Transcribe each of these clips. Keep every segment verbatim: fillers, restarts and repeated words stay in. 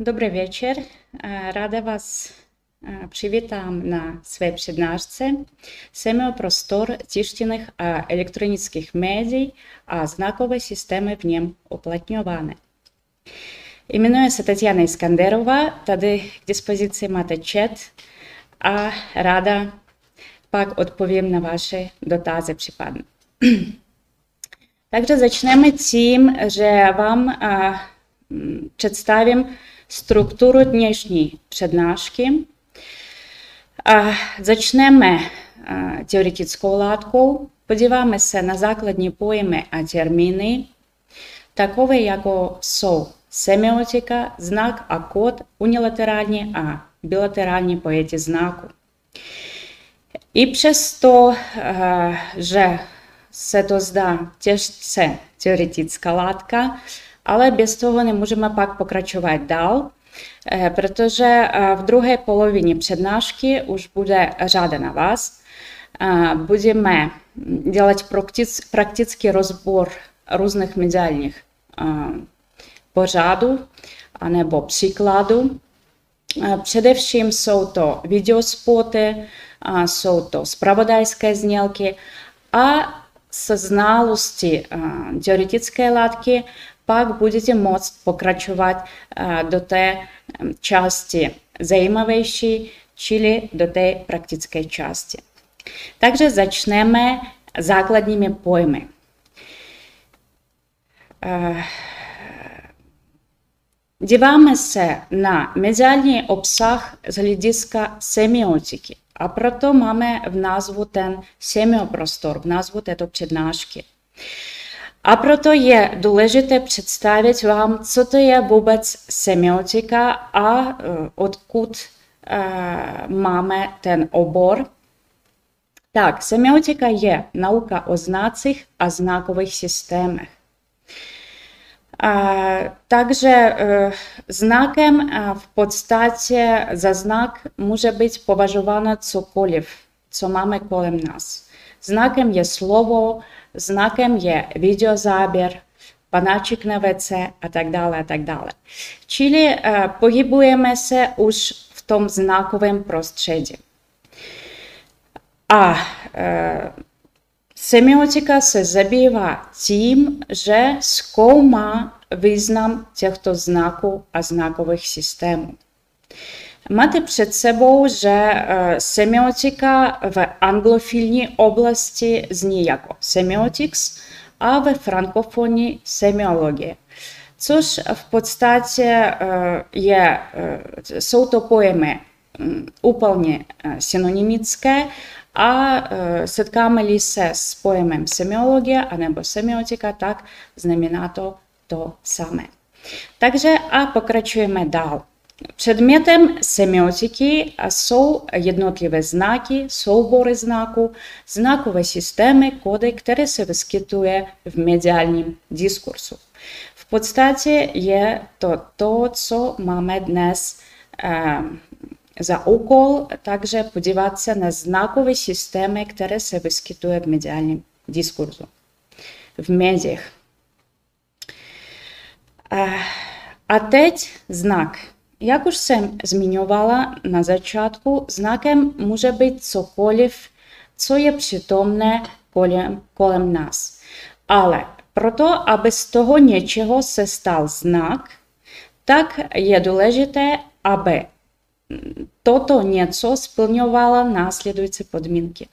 Dobrý večer, ráda vás přivítám na své přednášce Jsem prostor tištěných a elektronických médií a znakové systémy v něm uplatňované. Jmenuji se Tatiana Iskanderová, tady k dispozici máte chat a ráda pak odpovím na vaše dotazy případně. Takže začneme tím, že vám a, m, představím strukturu dnešní přednášky. A začneme teoretickou látkou, podíváme se na základní pojmy a termíny, takové jako jsou semiotika, znak a kód, unilaterální a bilaterální pojetí znaku. I přesto, že se to zdá těžce teoretická látka, ale bez toho nemůžeme pak pokračovat dál, protože v druhé polovině přednášky už bude řada na vás. Budeme dělat praktic, praktický rozbor různých mediálních pořadů nebo příkladů. Především jsou to videospoty, jsou to zpravodajské znělky a se znalostí teoretické látky pak budete moct pokračovat do té části zajímavější, čili do té praktické části. Takže začneme základními pojmy. Díváme se na mediální obsah z hlediska semiotiky. A proto máme v názvu ten semioprostor, v názvu této přednášky. A proto je důležité představit vám, co to je vůbec semiotika a odkud máme ten obor. Tak, semiotika je nauka o znacích a znakových systémech. Takže znakem v podstatě za znak může být považováno cokoliv, co máme kolem nás. Znakem je slovo, znakem je videozáběr, panáček na vé cé a tak dále a tak dále. Čili pohybujeme se už v tom znakovém prostředí. A semiotika se zabývá tím, že zkoumá význam těchto znaků a znakových systémů. Máte před sebou, že semiotika v anglofilní oblasti zní jako semiotics a ve frankofonii semiologie. Což v podstatě je, jsou to pojmy úplně synonymické, a setkáme-li se s pojmem semiologie anebo semiotika, tak znamená to to samé. Takže a pokračujeme dál. Předmětem semiotiky jsou jednotlivé znaky, soubory znaků, znakové systémy, kódy, které se vyskytuje v mediálním diskursu. V podstatě je to to, co máme dnes eh, za úkol takže podívat se na znakové systémy, které se vyskytují v mediálním diskurzu, v médiích. A teď znak. Jak už jsem zmiňovala na začátku, znakem může být cokoliv, co je přítomné kolem, kolem nás. Ale proto, aby z toho něčeho se stal znak, tak je důležité, aby toto něco splňovalo následující podmínky.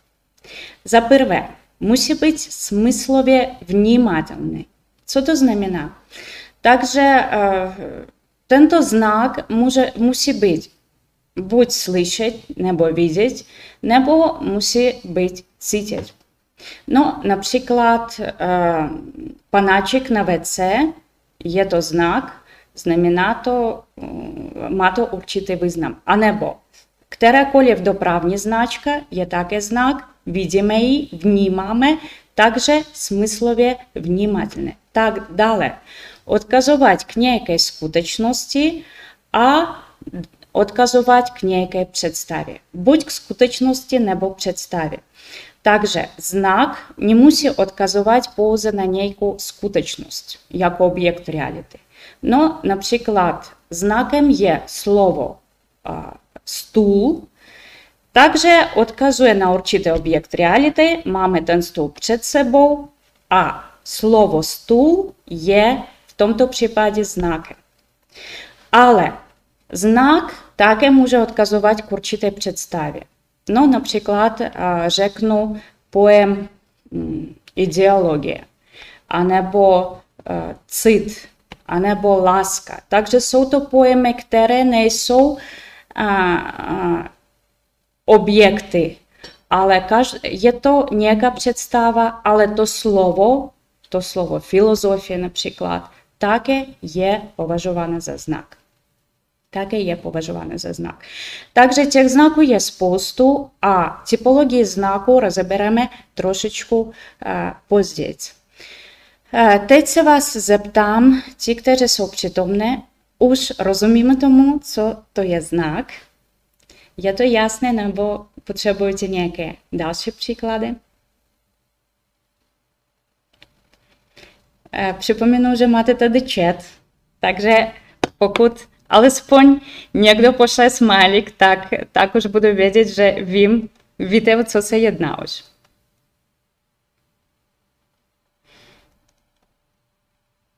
Za prvé, musí být smyslově vnímatelný. Co to znamená? Takže tento znak může, musí být buď slyšet, nebo vidět, nebo musí být cítit. No, například panáček na vé cé je to znak, znamená to, má to určitý význam. A nebo kterákoliv dopravní značka je také znak, vidíme ji, vnímáme, takže smyslově vnímatelné. Tak dále. Odkazovat k nějaké skutečnosti a odkazovat k nějaké představě. Buď k skutečnosti nebo představě. Także znak nie musi odkazywać poza na niejką skuteczność jako obiekt reality. No, na przykład znakiem jest słowo stół, także odkazuje na určitý obiekt reality, mamy ten stół przed sobą, a słowo stół jest w tomto przypadku znakiem. Ale znak také może odkazywać k určité przedstawie. No, na przykład rzeknął poem ideologia, anebo cyt, anebo láska. Także są to poemy, które nie są obiekty, ale jest to nieka przedstawa, ale to słowo, to słowo filozofia na przykład, také je považováno za znak. Také je považováno za znak. Takže těch znaků je spoustu a typologii znaků rozebereme trošičku později. Teď se vás zeptám, ti, kteří jsou přítomné, už rozumíme tomu, co to je znak. Je to jasné, nebo potřebujete nějaké další příklady? Připomenu, že máte tady chat, takže pokud alespoň někdo pošle smajlík, tak, tak už budu vědět, že vím, víte, o co se jedná už.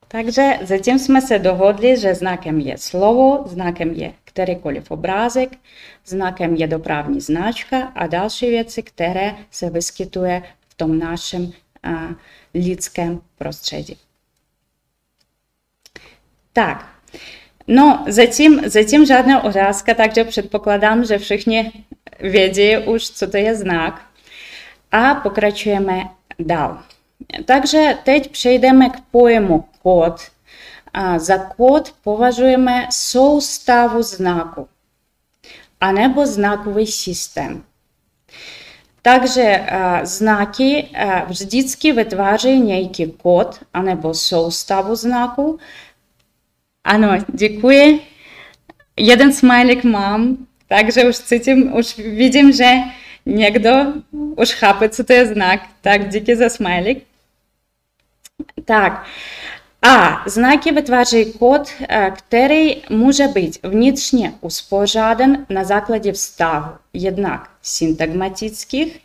Takže zatím jsme se dohodli, že znakem je slovo, znakem je kterýkoliv obrázek, znakem je dopravní značka a další věci, které se vyskytuje v tom našem a, lidském prostředí. Tak, no zatím, zatím žádná otázka, takže předpokládám, že všichni vědí už, co to je znak. A pokračujeme dál. Takže teď přejdeme k pojmu kód. A za kód považujeme soustavu znaku, anebo znakový systém. Takže znaky vždycky vytváří nějaký kód, anebo soustavu znaku. Ano, děkuji. Jeden smajlík mám, takže už cítím, už vidím, že někdo už chápe, co to je znak. Tak díky za smajlík. Tak. A znaky vytváří kód, který může být vnitřně uspořádan na základě vztahu jednak syntagmatických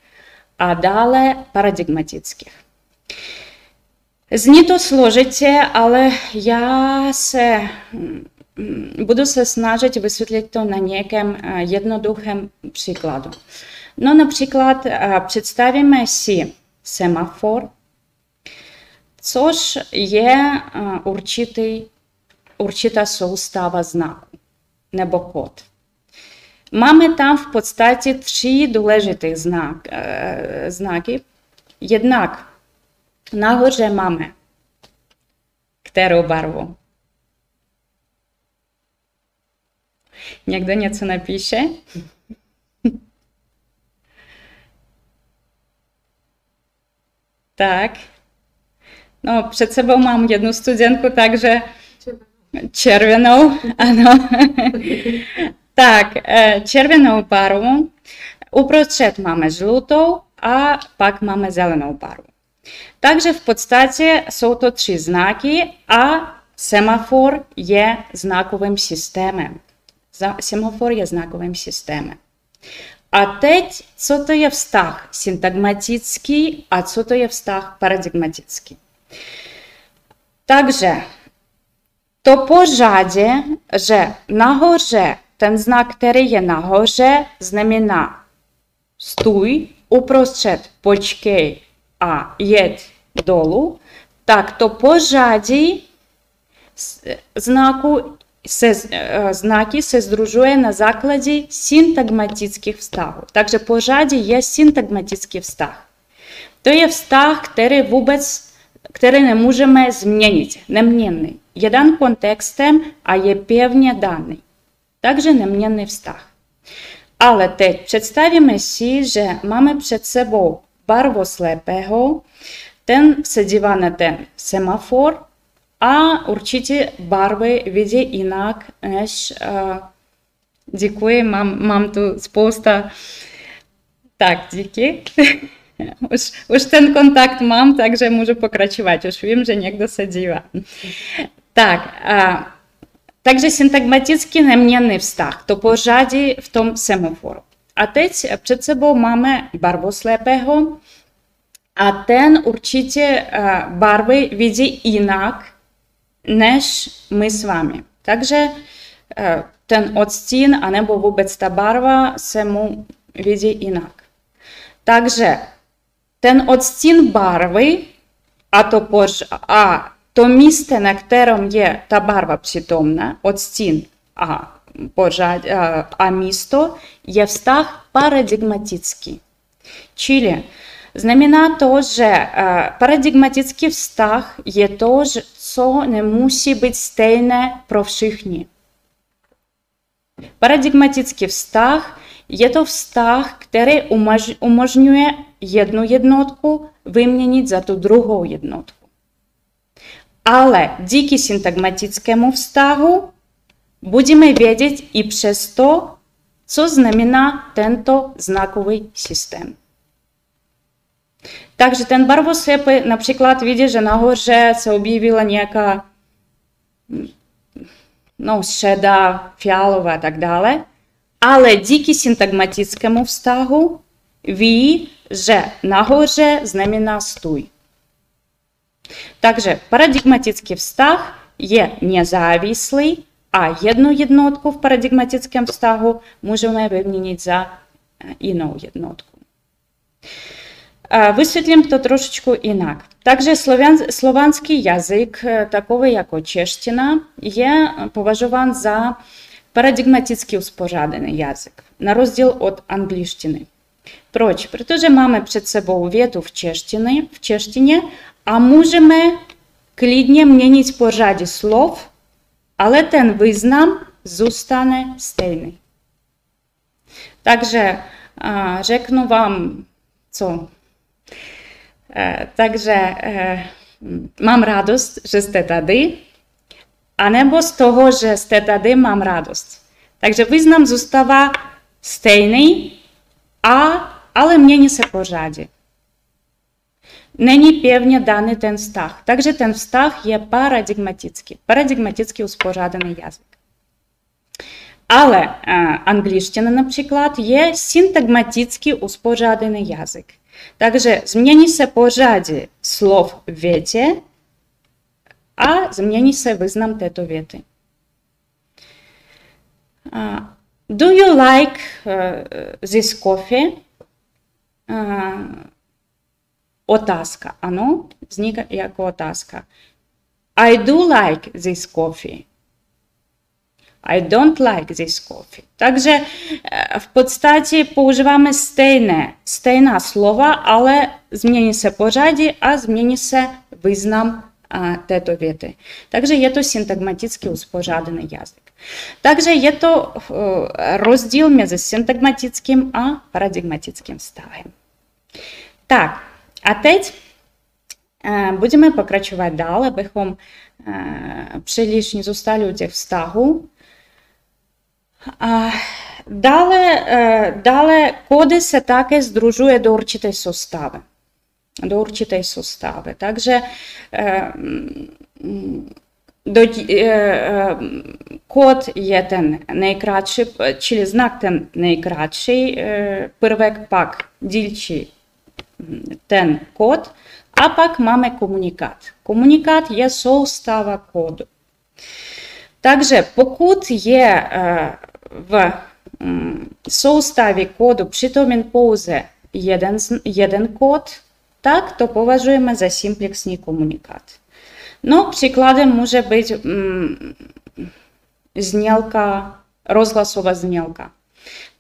a dále paradigmatických. Zní to složitě, ale já se budu se snažit vysvětlit to na nějakém jednoduchém příkladu. No například představíme si semafor, což je určitý, určitá soustava znaků nebo kód. Máme tam v podstatě tři důležité znak, znaky. Jednak nahoře máme kterou barvu. Někdo něco napíše? Tak. No, před sebou mám jednu studentku, takže červenou, ano. Tak, červenou barvu, uprostřed máme žlutou a pak máme zelenou barvu. Takže v podstatě jsou to tři znaky a semafor je znakovým systémem. Semafor je znakovým systémem. A teď, co to je vztah syntagmatický a co to je vztah paradigmatický. Takže to pořadí, že nahoře, ten znak, který je nahoře, znamená stůj, uprostřed počkej a jed dolů, tak to pořadí znaku, se, znaky se združuje na základě syntagmatických vztahů. Takže pořadí je syntagmatický vztah. To je vztah, který vůbec které nemůžeme změnit, neměnný. Je dan kontextem a je pevně daný. Takže neměnný vztah. Ale teď představíme si, že máme před sebou barvoslepého, ten se dívá na ten semafor a určitě barvy vidí jinak než... Uh, děkuji, mám, mám tu spousta... Tak, díky. Už, už ten kontakt mám, takže můžu pokračovat. Už vím, že někdo se dívá. Tak, a, takže syntagmaticky neměnný vztah. To pořadí v tom semaforu. A teď před sebou máme barvu slepého a ten určitě barvy vidí jinak než my s vámi. Takže ten odstín anebo vůbec ta barva se mu vidí jinak. Takže ten odstín barvy a to, pož, a to místo, na kterém je ta barva přítomna, odstín a, pořad, a, a místo, je vztah paradigmatický. Čili znamená to, že paradigmatický vztah je to, co nemusí být stejné pro všichni. Paradigmatický vztah je to vztah, který umožňuje jednu jednotku vyměnit za tu druhou jednotku. Ale díky syntagmatickému vztahu budeme vědět i přes to, co znamená tento znakový systém. Takže ten barvoslepý například vidí, že nahoře se objevila nějaká no, šedá, fialová a tak dále. Ale díky syntagmatickému vztahu ví, že nahoře znamená stůj. Takže paradigmatický vztah je nezávislý a jednu jednotku v paradigmatickém vztahu můžeme vyměnit za jinou jednotku. Vysvětlím to trošičku jinak. Takže slovanský jazyk, takový jako čeština, je považován za paradigmaticky uspořádaný jazyk, na rozdíl od angličtiny. Proč? Protože máme před sebou větu v češtině, v češtině a můžeme klidně měnit pořadí slov, ale ten význam zůstane stejný. Takže řeknu vám, co... Takže mám radost, že jste tady, anebo z toho, že jste tady, mám radost. Takže význam zůstává stejný, a, ale mění se pořadí. Není pevně daný ten vztah. Takže ten vztah je paradigmatický, paradigmaticky uspořádaný jazyk. Ale angličtina například je syntagmaticky uspořádaný jazyk. Takže změní se pořadí slov v větě a změní se význam této věty. Uh, do you like uh, this coffee? Uh, otázka. Ano, vzniká jako otázka. I do like this coffee. I don't like this coffee. Takže v podstatě používáme stejné, stejná slova, ale změní se pořadí a změní se význam a, této věty. Takže je to syntagmaticky uspořádaný jazyk. Takže je to uh, rozdíl mezi syntagmatickým a paradigmatickým vztahem. Tak, a teď uh, budeme pokračovat dál, abychom uh, příliš ne zůstali u těch vztahů. A dále, dále kody se také združuje do určité soustavy. Do určité soustavy. Takže do, kód je ten nejkratší, čili znak ten nejkratší prvek, pak dílčí ten kód a pak máme komunikát. Komunikát je soustava kódu. Takže pokud je v soustavě kódu přitomen pouze jeden, jeden kód, tak to považujeme za simplexní komunikát. No, příkladem může být mm, znělka, rozhlasová znělka.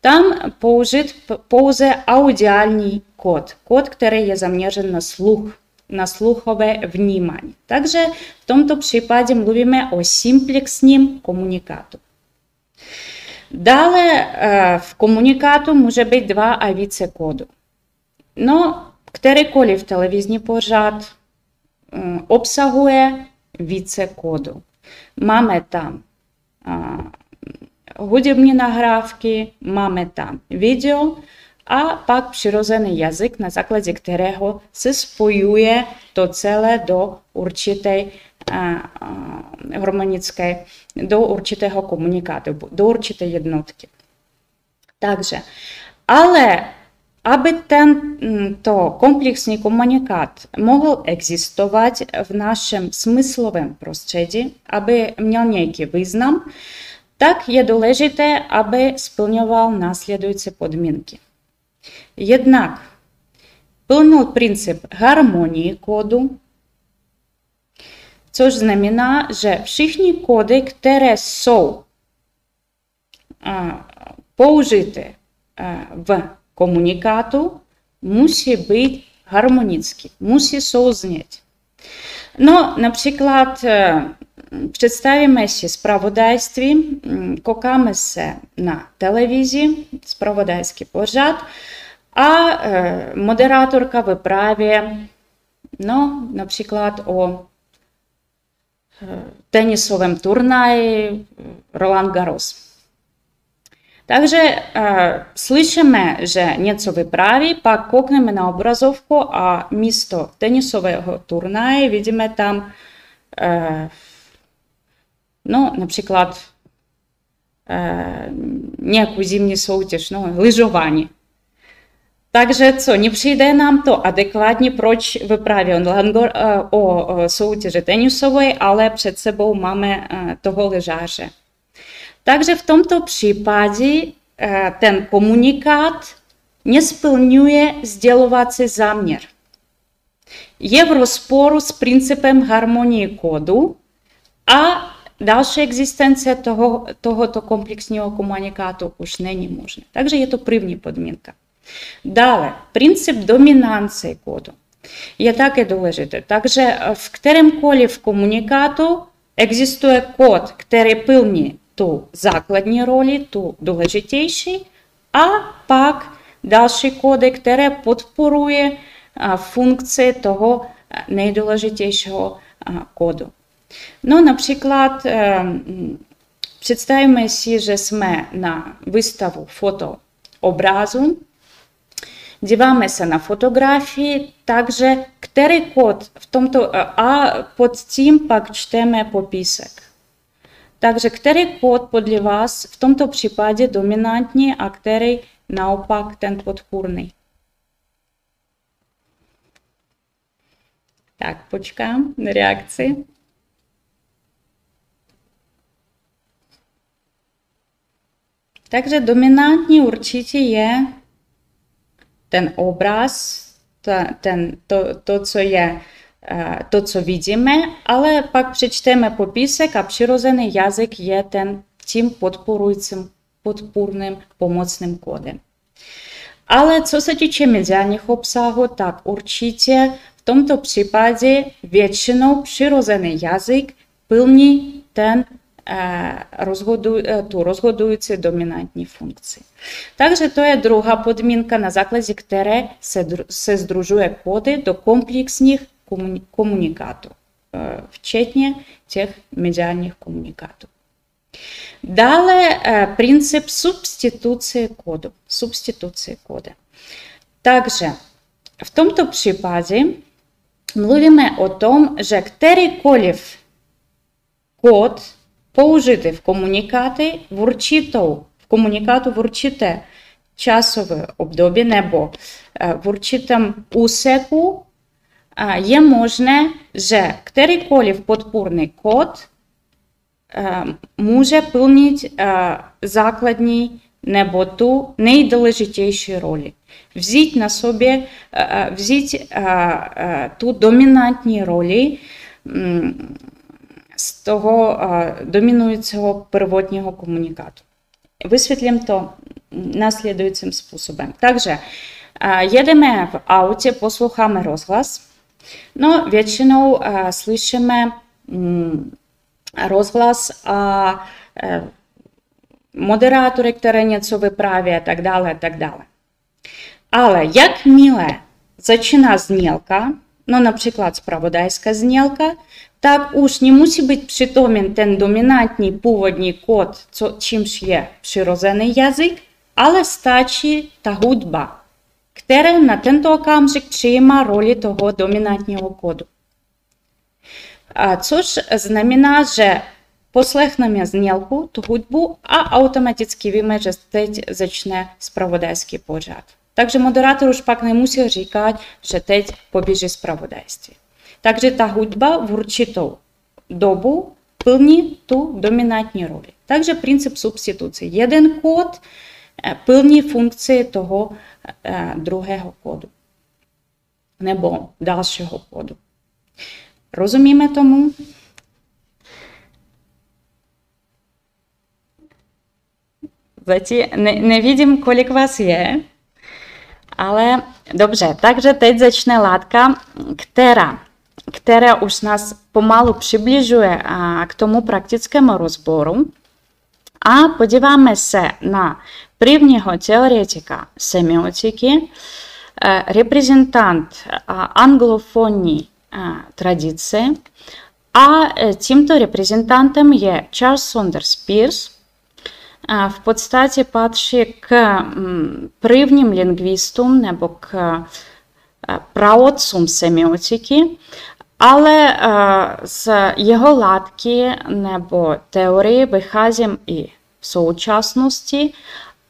Tam použít pouze audiální kód, kód, který je zaměřen na sluch, na sluchové vnímání. Takže v tomto případě mluvíme o simplexním komunikátu. Dále v komunikátu může být dva a více kódů. No, kterýkoliv televizní pořad obsahuje více kódů. Máme tam hudební nahrávky, máme tam video a pak přirozený jazyk, na základě kterého se spojuje to celé do určité harmonické, do určitého komunikátu, do určité jednotky. Takže, ale aby tento komplexní komunikát mohl existovat v našem smyslovém prostředí, aby měl nějaký význam, tak je důležité, aby splňoval následující podmínky. Jednak plnil princip harmonii kódu, což znamená, že všichni kódy, které jsou použity v komunikátu, musí být harmonický, musí souznět. No, například představíme si zpravodajství, koukáme se na televizi, zpravodajský pořad, a moderátorka vypráví, no, například o tenisovém turnaji Roland Garros. Takže e, slyšíme, že něco vypráví, pak koukneme na obrazovku a místo tenisového turnaje vidíme tam e, no, například e, nějakou zimní soutěž, no, lyžování. Takže co, nepřijde nám to adekvátně, proč vypráví o soutěži tenisové, ale před sebou máme toho lyžaře. Takže v tomto případě ten komunikát nesplňuje sdělovací záměr. Je v rozporu s principem harmonie kódu a další existence toho, tohoto komplexního komunikátu už není možné. Takže je to první podmínka. Dále, princip dominance kódu je také důležitý. Takže v kterémkoliv komunikátu existuje kód, který plní tu základní roli, tu důležitější, a pak další kódy, které podporuje funkci toho nejdůležitějšího kódu. No, například představíme si, že jsme na výstavu fotoobrazu, díváme se na fotografii, takže který kód v tomto, a pod tím pak čteme popisek. Takže který kód podle vás v tomto případě dominantní a který naopak ten podpůrný? Tak, počkám na reakci. Takže dominantní určitě je ten obraz, ten, to, to, co je to, co vidíme, ale pak přečteme popisek a přirozený jazyk je ten tím podporujícím, podpůrným pomocným kódem. Ale co se týče mediálních obsahů, tak určitě v tomto případě většinou přirozený jazyk plní ten, tu rozhodující dominantní funkci. Takže to je druhá podmínka, na základě které se, se združuje kódy do komplexních komunikátů, včetně těch mediálních komunikátů. Dále princip substituce kódu. Substituce kódu. Takže v tomto případě mluvíme o tom, že kterýkoliv kód použitý v komunikátu v určitou, v komunikátu v určité časové období nebo v určitém úseku je možné, že kterýkoliv podpůrný kód může plnit základní nebo tu nejdůležitější roli. Vzít na sobě, vzít tu dominantní roli z toho dominujícího prvotního komunikátu. Vysvětlím to následujícím způsobem. Takže jedeme v autě, posloucháme rozhlas. No, většinou uh, slyšíme um, rozhlas a uh, moderátory, které něco vypráví a tak dále, a tak dále. Ale jakmile začíná znělka, no například zpravodajská znělka, tak už nemusí být přitomen ten dominantní původní kód, co, čímž je přirozený jazyk, ale stačí ta hudba. které na tento okamžik přijímá roli toho dominantního kódu. A což znamená, že poslechneme znělku, tu hudbu a automaticky víme, že teď začne zpravodajský pořad. Takže moderátor už pak nemusí říkat, že teď poběží zpravodajství. Takže ta hudba v určitou dobu plní tu dominantní roli. Takže princip substituce. Jeden kód plní funkci toho druhého kódu nebo dalšího kódu. Rozumíme tomu? Ne, nevidím, kolik vás je, ale dobře, takže teď začne látka, která, která už nás pomalu přibližuje k tomu praktickému rozboru. A podíváme se na prvního teoretika semiotiky, reprezentant anglofonní tradice, a tímto reprezentantem je Charles Sanders Peirce. V podstatě patří k prvním lingvistům nebo k praotcům semiotiky, ale z jeho látky nebo teorie vycházím i v současnosti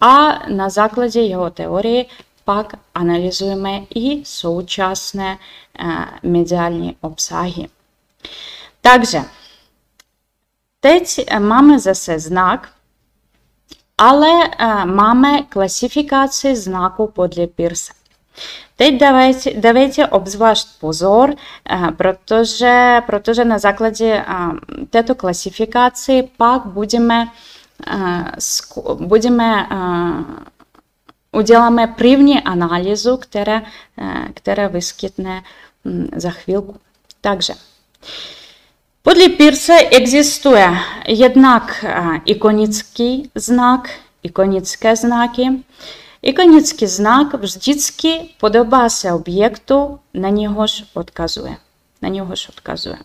a na základě jeho teorie pak analyzujeme i současné mediální obsahy. Takže teď máme zase znak, ale máme klasifikaci znaků podle Peirce. Teď dávajte, dávajte obzvlášť pozor, protože, protože na základě této klasifikace pak budeme, budeme uděláme první analýzu, která, která vyskytne za chvilku. Takže podle Peirce existuje jednak ikonický znak, ikonické znaky. Ikonický znak vždycky podobá se objektu, na něhož odkazuje. Na něhož odkazuje.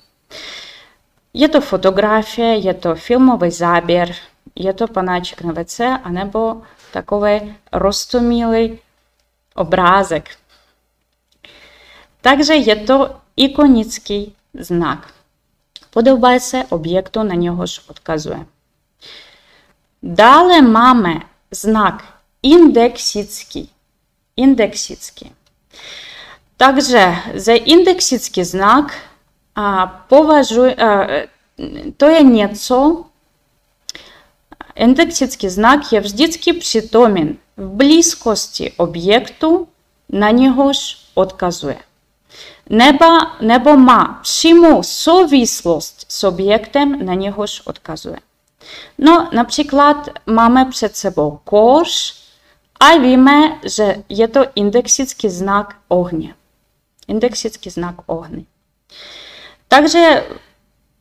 Je to fotografie, je to filmový záběr, je to panáček na vé cé, anebo takový roztomilý obrázek. Takže je to ikonický znak. Podobá se objektu, na něhož odkazuje. Dále máme znak indexický. Indexický. Takže za indexický znak a, považuji, a, to je něco, indexický znak je vždycky přítomen v blízkosti objektu, na něhož odkazuje. Nebo, nebo má přímou souvislost s objektem, na něhož odkazuje. No, například máme před sebou koš, a víme, že je to indexický znak ohně. Indexický znak ohně. Takže,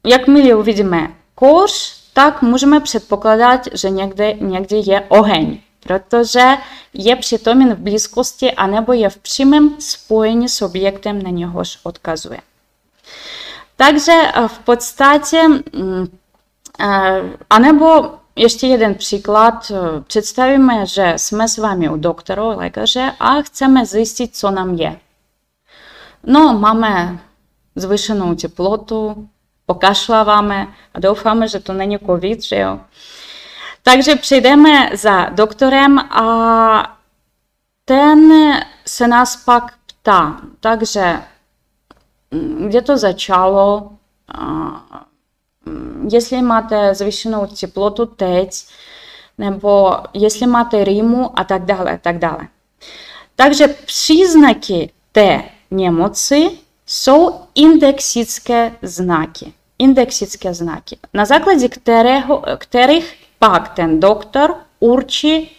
jakmile uvidíme koš, tak můžeme předpokládat, že někde, někde je oheň, protože je přítomen v blízkosti anebo je v přímém spojení s objektem, na něhož odkazuje. Takže v podstatě, anebo ještě jeden příklad. Představíme, že jsme s vámi u doktora, u lékaře a chceme zjistit, co nám je. No, máme zvýšenou teplotu, pokašláváme a doufáme, že to není covid, že jo? Takže přijdeme za doktorem a ten se nás pak ptá. Takže kde to začalo? Jestli máte zvýšenou teplotu teď, nebo jestli máte rýmu a tak dále, a tak dále. Takže příznaky té nemoci jsou indexické znaky. Indexické znaky, na základě kterého, kterých pak ten doktor určí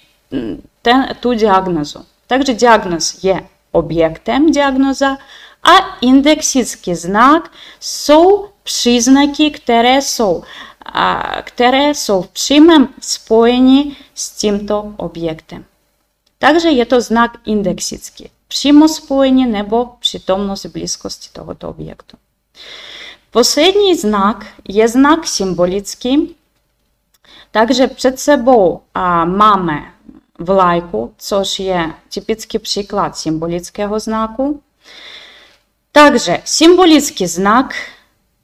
ten, tu diagnozu. Takže diagnoz je objektem diagnoza a indexický znak jsou příznaky, které jsou, které jsou v přímém spojení s tímto objektem. Takže je to znak indexický. Přímo spojení nebo přítomnost blízkosti tohoto objektu. Poslední znak je znak symbolický. Takže před sebou máme влайку, což je typický příklad symbolického znaku. Takže symbolický znak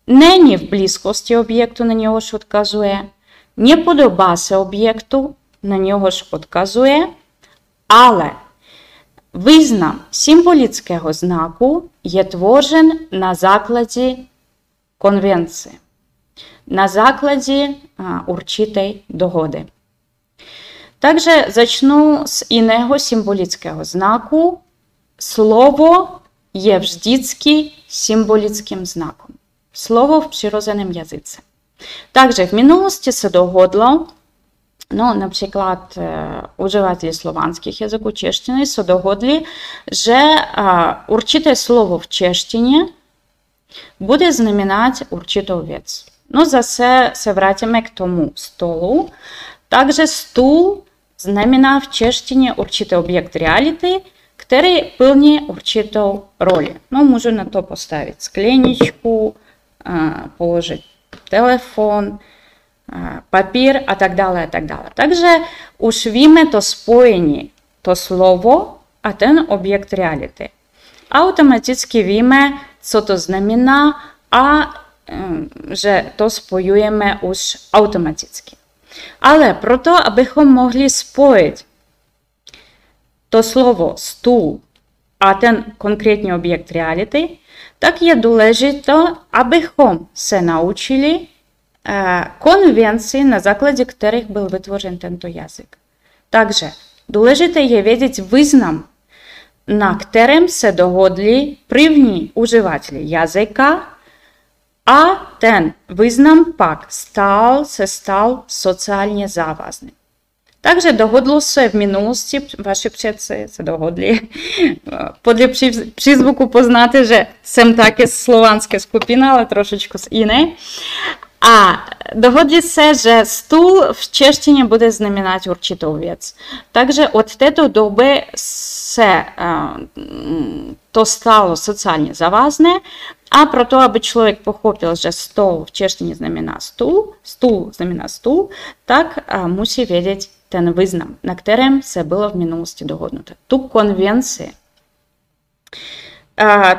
není v blízkosti objektu, na něhož odkazuje, nepodobá se objektu, na něhož odkazuje, ale význam symbolického znaku je tvořen na základě konvence, na základě určité dohody. Takže začnu z jiného symbolického znaku. Slovo je vždycky symbolickým znakem. Slovo v přirozeném jazyce. Takže v minulosti se dohodlo, no, například uživateli slovanských jazyků češtiny se dohodli, že určité slovo v češtině bude znamenat určitou věc. No zase se vrátíme k tomu stolu. Takže stůl znamená v češtině určitý objekt reality, který plní určitou roli. No, můžu na to postavit skleničku, položit telefon, papír a tak dále, a tak dále. Takže už víme to spojení, to slovo a ten objekt reality. Automaticky víme, co to znamená a že to spojujeme už automaticky. Ale proto, abychom mohli spojit to slovo stůl a ten konkrétní objekt reality, tak je důležité, abychom se naučili konvenci, na základě kterých byl vytvořen tento jazyk. Takže důležité je vědět význam, na kterém se dohodli první uživateli jazyka, a ten význam pak stal, se stal sociálně závazný. Takže dohodlo se v minulosti, vaši předci se dohodli, podle přízvuku poznáte, že jsem také slovanské skupina, ale trošičku z jiné. A dohodli se, že stůl v češtině bude znamenat určitou věc. Takže od této doby se to stalo sociálně závazné, a proto, aby člověk pochopil, že stůl v češtině znamená stůl, stůl znamená stůl, tak musí vědět ten význam, na kterém se bylo v minulosti dohodnuto. Tu konvenci.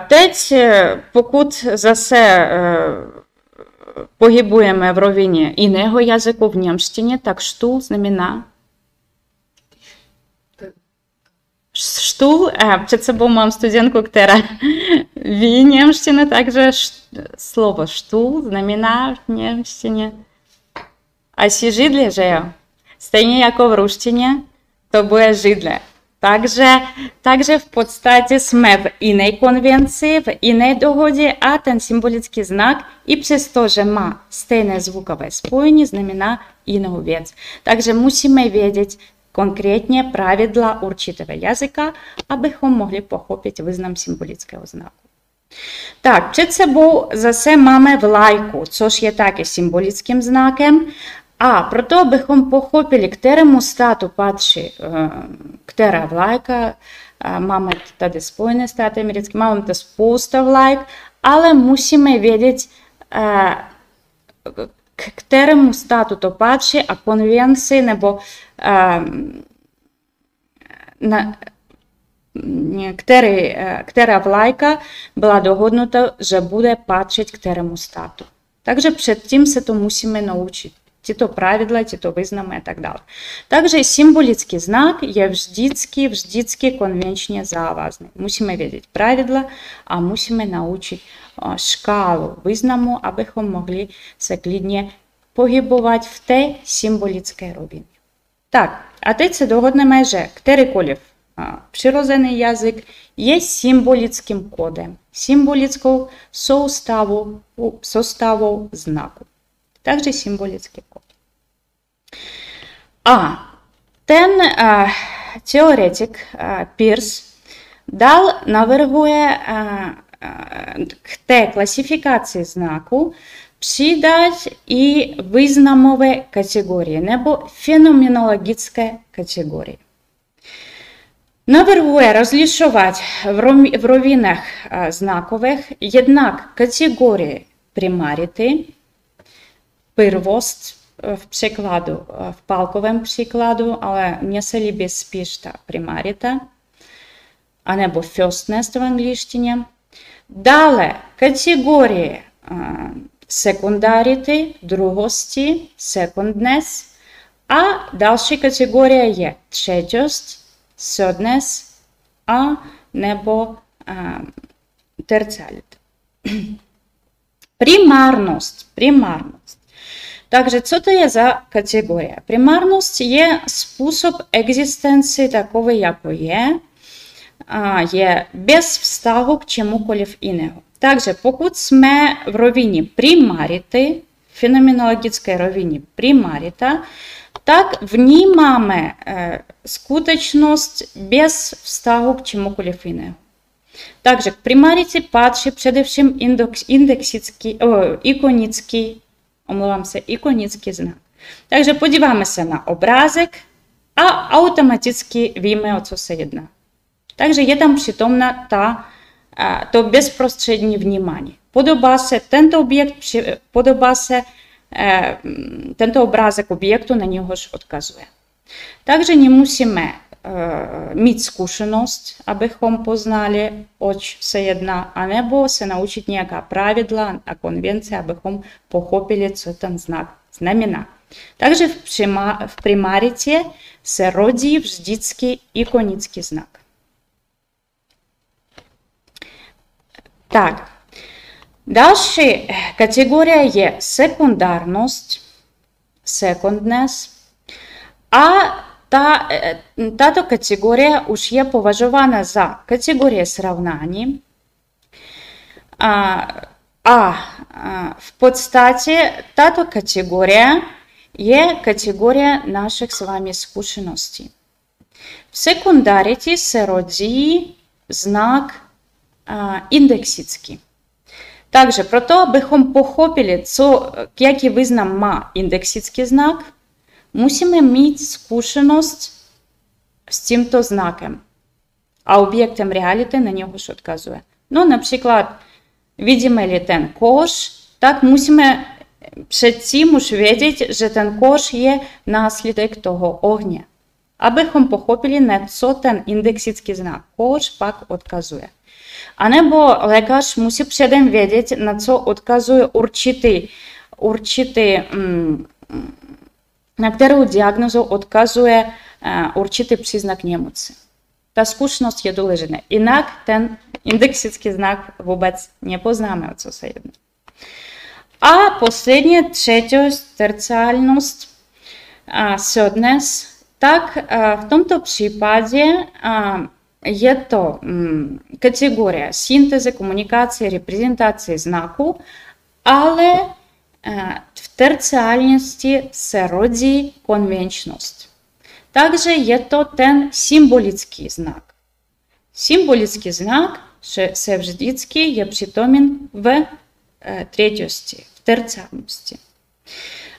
Teď, pokud zase pohybujeme v rovině jiného jazyku, v němštině, tak stůl znamená stůl. Před sebou mám studentku, která ví němštinu, takže slovo stůl znamená v němštině asi židle, že jo? Stejně jako v ruštině to bude židle. Takže, takže v podstatě jsme v jiné konvenci, v jiné dohodě a ten symbolický znak i přesto, že má stejné zvukové spojení, znamená jinou věc. Takže musíme vědět konkrétně pravidla určitého jazyka, abychom mohli pochopit význam symbolického znaku. Tak, před sebou zase máme vlajku, což je také symbolickým znakem. A proto, abychom pochopili, kterému státu patří která vlajka, máme tady Spojené státy americké, máme to spoustu vlajek, ale musíme vědět, k kterému státu to patří a konvenci nebo na, který, která vlajka byla dohodnuta, že bude patřit kterému státu. Takže předtím se to musíme naučit. Tyto pravidla, tyto významy a tak dále. Takže symbolický znak je vždycky, vždycky konvenčně závazný. Musíme vědět pravidla a musíme naučit škálu významu, abychom mohli se klidně pohybovat v té symbolické rovině. Tak, a teď se dohodneme, že kterýkoliv přirozený jazyk je symbolickým kódem, symbolickou soustavou, soustavou znaku. Также символический код. А ten uh, теоретик uh, Пирс дал, наверное, uh, uh, к той классификации знаку придать и визнаmovые категории, небо феноменологической категории. Наверное, различовать в ровинах uh, знаковых, однако категории примарity, Prvost, v překladu, v pálkovém překladu, ale mně se líbí spíš ta primarita, anebo first nest v angličtině. Dále kategorie sekundarity, druhosti, secondness, a další kategorie je třetost, thirdness, a nebo tercialit. Primárnost, primárnost. Takže co to je za kategorie? Primárnost je způsob existence takový, jako je, je bez vztahu k čemukoliv jiného. Takže pokud jsme v rovině primarity, fenomenologické rovině primarita, tak v ní máme skutečnost bez vztahu k čemukoliv jiného. Также к примарите падши především индекс, индексицкий, о, иконицкий, омлам се, иконицкий знак. Также подиваме се на образек, а автоматически виме от соседна. Также е там притомна та, а, то безпростřední внимание. Подоба се тento объект, подоба се е, тento образек объекту, на него ж отказує. Также не мусиме mít zkušenost, abychom poznali, oč se jedná, anebo se naučit nějaká pravidla a konvence, abychom pochopili, co ten znak znamená. Takže v primaritě se rodí vždycky ikonický znak. Tak, další kategorie je sekundárnost, secondness, a Та, тата категорія уж є поважована за категорію сравнання, а, а в подстаті тата категорія є категорія наших з вами скушеностей. В секундаріті се роді знак а, індексицький. Також про то, абихом похопили, co, який визнам ма індексицький знак, musíme mít zkušenost s tímto znakem a objektem reality, na něhož odkazuje. No například, vidíme-li ten koš, tak musíme předtím už vědět, že ten koš je následek toho ohně, abychom pochopili, na co ten indexický znak koš pak odkazuje. A nebo lékař musí předem vědět, na co odkazuje určitý, určitý mm, na kterou diagnozu odkazuje určitý příznak nemoci. Ta zkušenost je důležitá. Jinak ten indexický znak vůbec nepoznáme, o co se jedná. A poslední, třetí, terciálnost, thirdness. Tak v tomto případě je to kategorie syntézy, komunikace, reprezentace znaku, ale v terciálnosti se rodí konvenčnost. Takže je to ten symbolický znak. Symbolický znak se vždycky je přitomen v třetosti, v terciálnosti.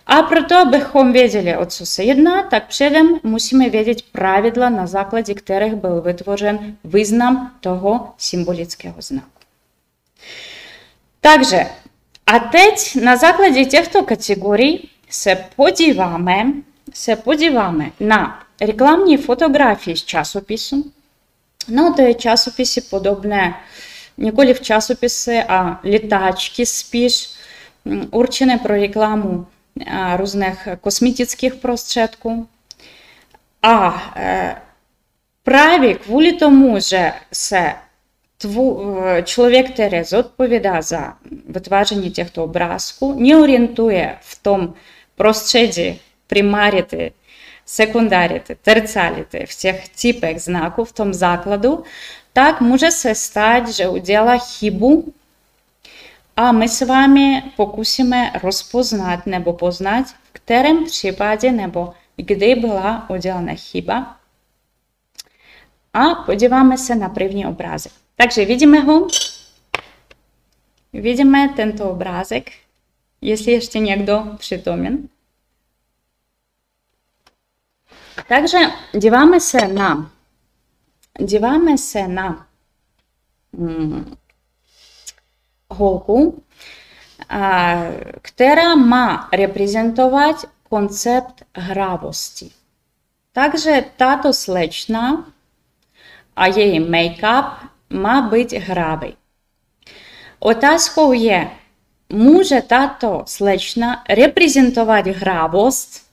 A proto, abychom věděli, o co se jedná, tak předem musíme vědět pravidla, na základě kterých byl vytvořen význam toho symbolického znaku. Takže a teď na základě těchto kategorií se podíváme, se podíváme na reklamní fotografii z časopisu. No, to je časopisy podobné, nikoliv časopisy, a letáčky spíš určené pro reklamu různých kosmetických prostředků. A právě kvůli tomu, že se člověk, který zodpovídá za vytváření těchto obrázků, neorientuje v tom prostředí primarity, sekundarity, terciality, v těch typech znaků, v tom základu, tak může se stát, že udělá chybu, a my s vámi pokusíme rozpoznat nebo poznat, v kterém případě nebo kdy byla udělána chyba. A podíváme se na první obrázek. Takže vidíme ho, vidíme tento obrázek, jestli ještě někdo přitomen. Takže díváme se na, díváme se na hm, holku, a, která má reprezentovat koncept hravosti. Takže tato slečna a její make-up má být hravý. Otázkou je, může tato slečna reprezentovat hravost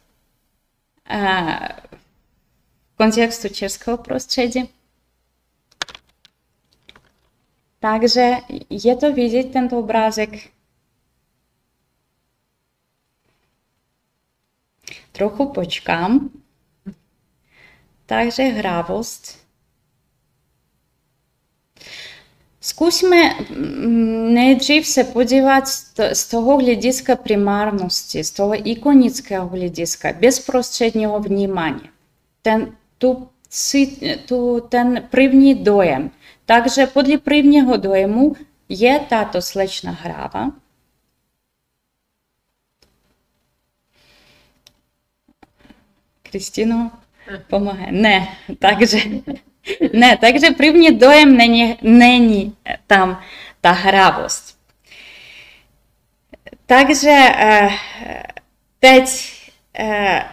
v kontextu českého prostředí? Takže je to vidět tento obrázek. Trochu počkám. Takže hravost. Zkusme nejdřív se podívat z toho hlediska primárnosti, z toho ikonického hlediska, bezprostředního vnímání. Ten, tu, tu, ten první dojem. Takže podle prvního dojmu je tato slečna hrava. Kristino, pomáhá. Ne, takže... Ne, takže první dojem není, není tam ta hravost. Takže teď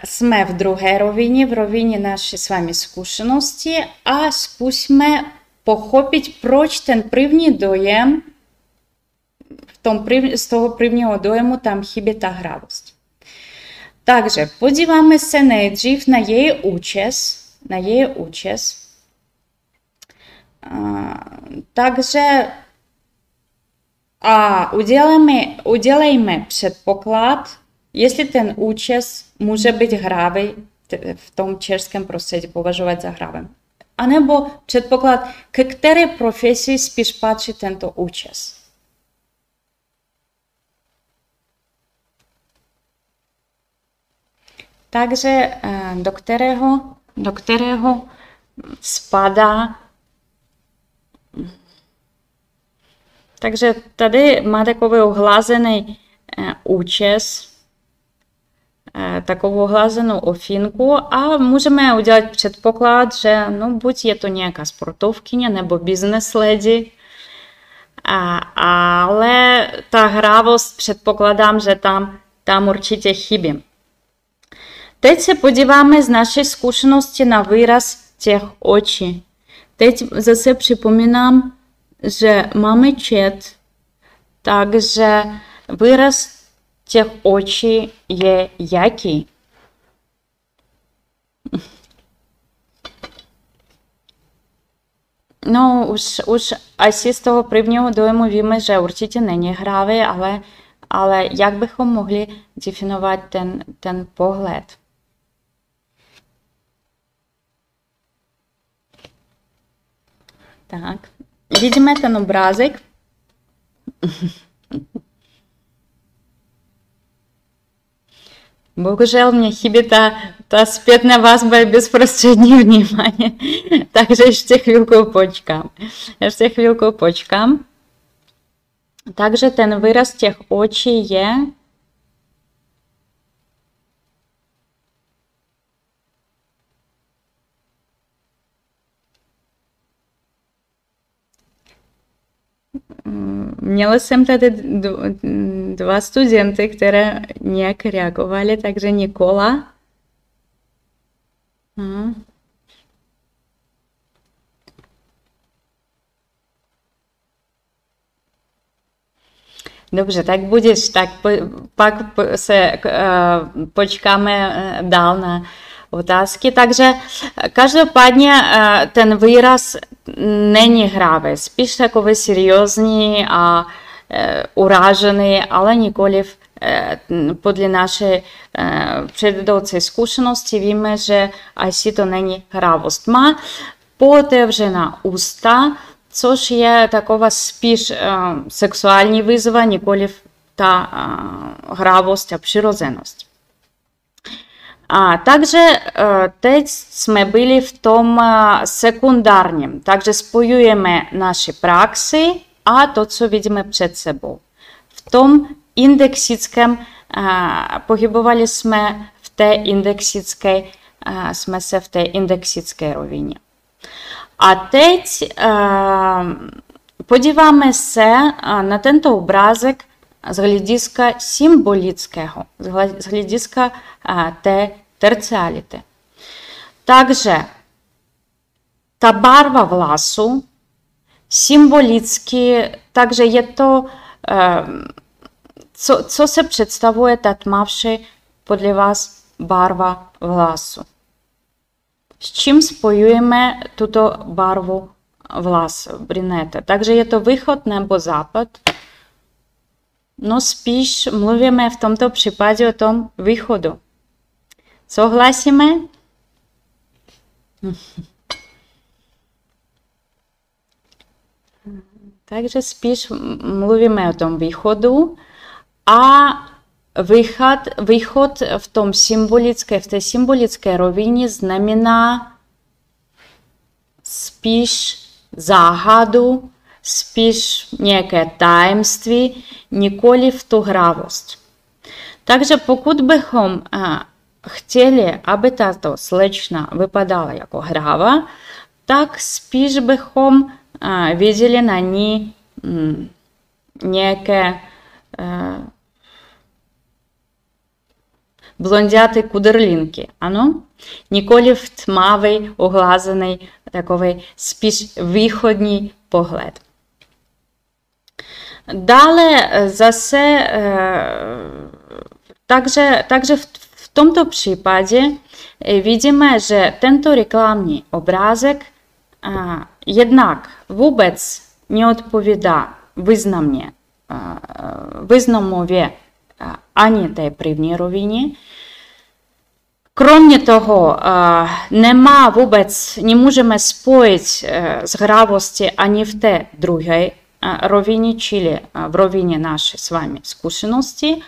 jsme v druhé rovině, v rovině naší s vámi zkušenosti a zkusme pochopit, proč ten první dojem, v tom první, z toho prvního dojemu tam chybí ta hravost. Takže podíváme se nejdřív na její účes, na její účes. A, takže a uděláme, uděláme předpoklad, jestli ten účes může být hravý v tom českém prostředí, považovat za hravým. A nebo předpoklad, ke které profesi spíš patří tento účes. Takže do kterého, do kterého spadá. Takže tady má takový ohlazený účes, takovou ohlazenou ofinku a můžeme udělat předpoklad, že no, buď je to nějaká sportovkyně nebo business lady, a, ale ta hravost předpokládám, že tam, tam určitě chybí. Teď se podíváme z naší zkušenosti na výraz těch očí. Teď zase připomínám, že máme čet, takže výraz těch očí je jaký? No, už, už asi z toho prvního dojmu víme, že určitě není hravý, ale, ale jak bychom mohli definovat ten, ten pohled? Tak, vidíme ten obrázek. Bohužel mě chybí ta, ta zpětná vazba bezprostřední vnímání. Takže ještě chvilku počkám. Ještě chvilku počkám. Takže ten výraz těch očí je... Měla jsem tady dva studenty, které nějak reagovali, takže Nikola. Dobře, tak budeš, tak pak se počkáme dál na otázky. Takže každopádně ten výraz není hravý, spíš takový seriózní a uražený, ale nikoliv podle naší předchozí zkušenosti víme, že asi to není hravost. Má pootevřená ústa, což je taková spíš sexuální výzva, nikoliv ta hravost a přirozenost. A takže teď jsme byli v tom sekundárním, takže spojujeme naše praxi a to, co vidíme před sebou. V tom indexickém, pohybovali jsme v té indexické, jsme se v té indexické rovině. A teď podíváme se na tento obrázek z hlediska symbolického, z hlediska té terciality. Także ta barwa vlasu symbolicky, także jest to, co, co się przedstawuje ta tmawszy podle was barwa vlasu. Z czym spojujemy tuto barwę vlasu, brunetę? Także jest to wychód nebo zapad. No spíš mluvíme v tomto případě o tom východu. Souhlasíme? Takže spíš mluvíme o tom východu a východ, východ v tom symbolické, v té symbolické rovině znamená spíš záhadu, spíš nějaké tajemství, nikoli v tu hravost. Takže pokud bychom chtěli, aby tato slečna vypadala jako hrava, tak spíš bychom viděli na ní nějaké blondiaty kudrlinky, ano? Nikoli v tmavý, oglázený, takový spíš východní pohled. Dále zase, takže, takže v, v tomto případě vidíme, že tento reklamní obrázek jednak vůbec neodpovídá významně, významově ani té první rovině. Kromě toho, nemá vůbec, nemůžeme spojit s hravostí ani v té druhé rovině, čili v rovině naší s vámi zkušenosti.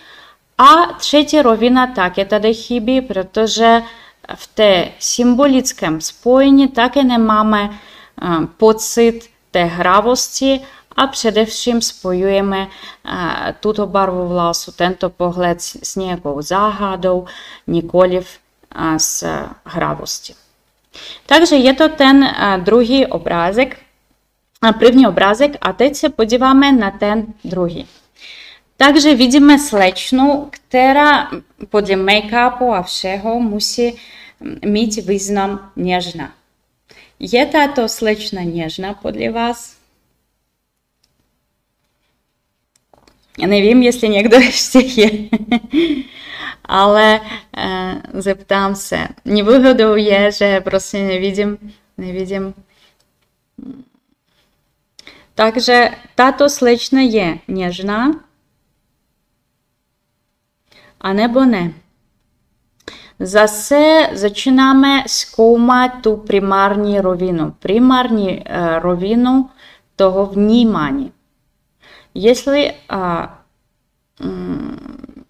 A třetí rovina také tady chybí, protože v té symbolickém spojení také nemáme pocit té hravosti a především spojujeme tuto barvu vlasu, tento pohled s nějakou záhadou, nikoliv z hravosti. Takže je to ten druhý obrázek, první obrázek, a teď se podíváme na ten druhý. Takže vidíme slečnu, která podle make-upu a všeho musí mít význam něžná. Je tato slečna něžná podle vás? Já nevím, jestli někdo ještě je, ale e, zeptám se. Nevýhodou je, že prostě nevidím, nevidím. Takže tato slečna je něžná, anebo ne. Zase začínáme zkoumat tu primární rovinu, primární e, rovinu toho vnímání. Jestli a, m,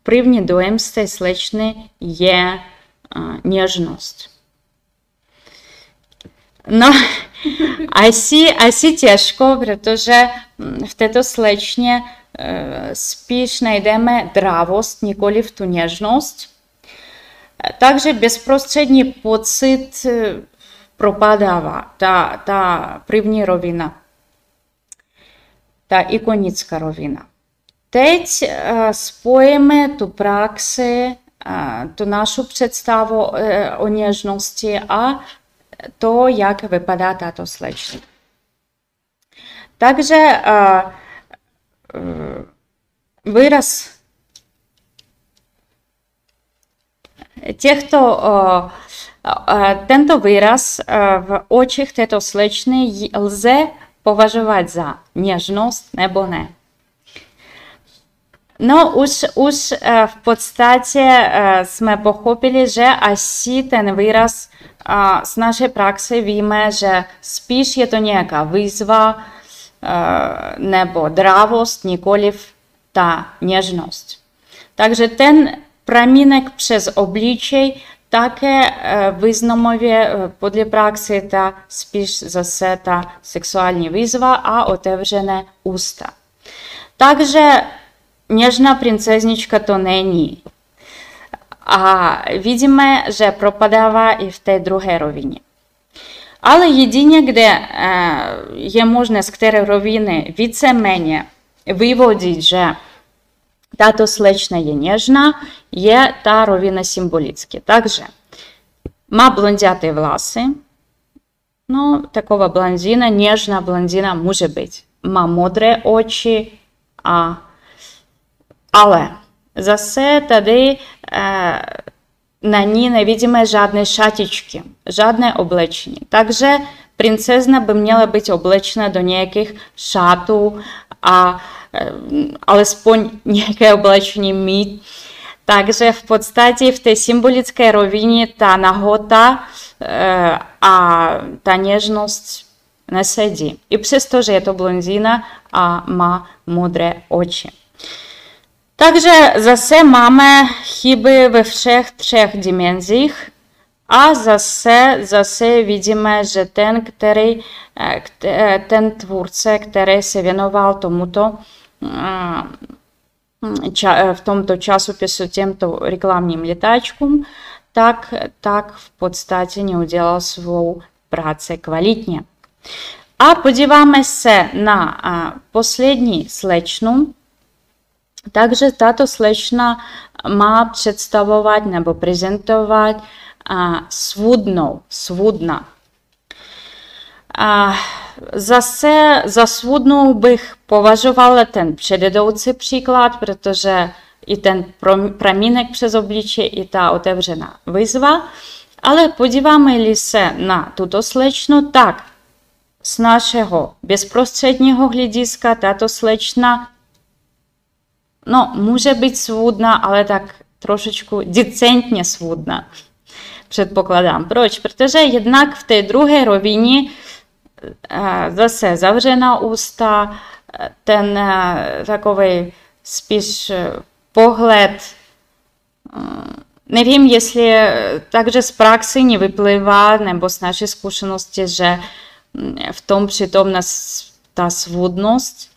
první dojem z té slečny je a, něžnost. No, asi, asi těžko, protože v této slečně e, spíš najdeme dravost, nikoli v tu něžnost. Takže bezprostřední pocit propadává ta, ta první rovina. Та іконіцька ровина. Teď spojíme tu praxi, tu našu představu o něžnosti a to, jak vypadá tato slečna. Takže výraz těchto, tento výraz v očích této slečny lze považovat za něžnost nebo ne. No už, už v podstatě jsme pochopili, že asi ten výraz z naší praxe víme, že spíš je to nějaká výzva nebo dravost, nikoliv ta něžnost. Takže ten pramínek přes obličej také významově podle praxe je ta spíš zase ta sexuální výzva a otevřené ústa. Takže něžná princeznička to není. A vidíme, že propadává i v té druhé rovině. Ale jedině, kde je možné z které roviny víceméně vyvodit, že Tato slečna je něžná, je ta rovina symbolicky. Takže má blonděté vlasy. No, taková blondýna, něžná blondýna může být. Má modré oči, a... ale zase tady e, na ní nevidíme žádné šatičky, žádné oblečení. Takže princezna by měla být oblečena do nějakých šatů a e, alespoň nějaké oblečení mít. Takže v podstatě v té symbolické rovině ta nahota e, a ta něžnost nesedí. I přesto, že je to blondýna a má modré oči. Takže zase máme chyby ve všech třech dimenzích a zase, zase vidíme, že ten, který, ten tvůrce, který se věnoval tomuto v tomto časopisu těmto reklamním letáčkům, tak, tak v podstatě neudělal svou práci kvalitně. A podíváme se na poslední slečnu. Takže tato slečna má představovat nebo prezentovat svůdnou, svůdna. A zase za svůdnou bych považovala ten předjedoucí příklad, protože i ten pramínek přes obličí, i ta otevřená výzva. Ale podíváme-li se na tuto slečnu, tak z našeho bezprostředního hlediska tato slečna, no, může být svůdná, ale tak trošičku decentně svůdná, předpokládám. Proč? Protože jednak v té druhé rovině zase zavřená ústa, ten takový spíš pohled, nevím, jestli takže z praxi nevyplývá, nebo z naší zkušenosti, že v tom přitomna ta svůdnost.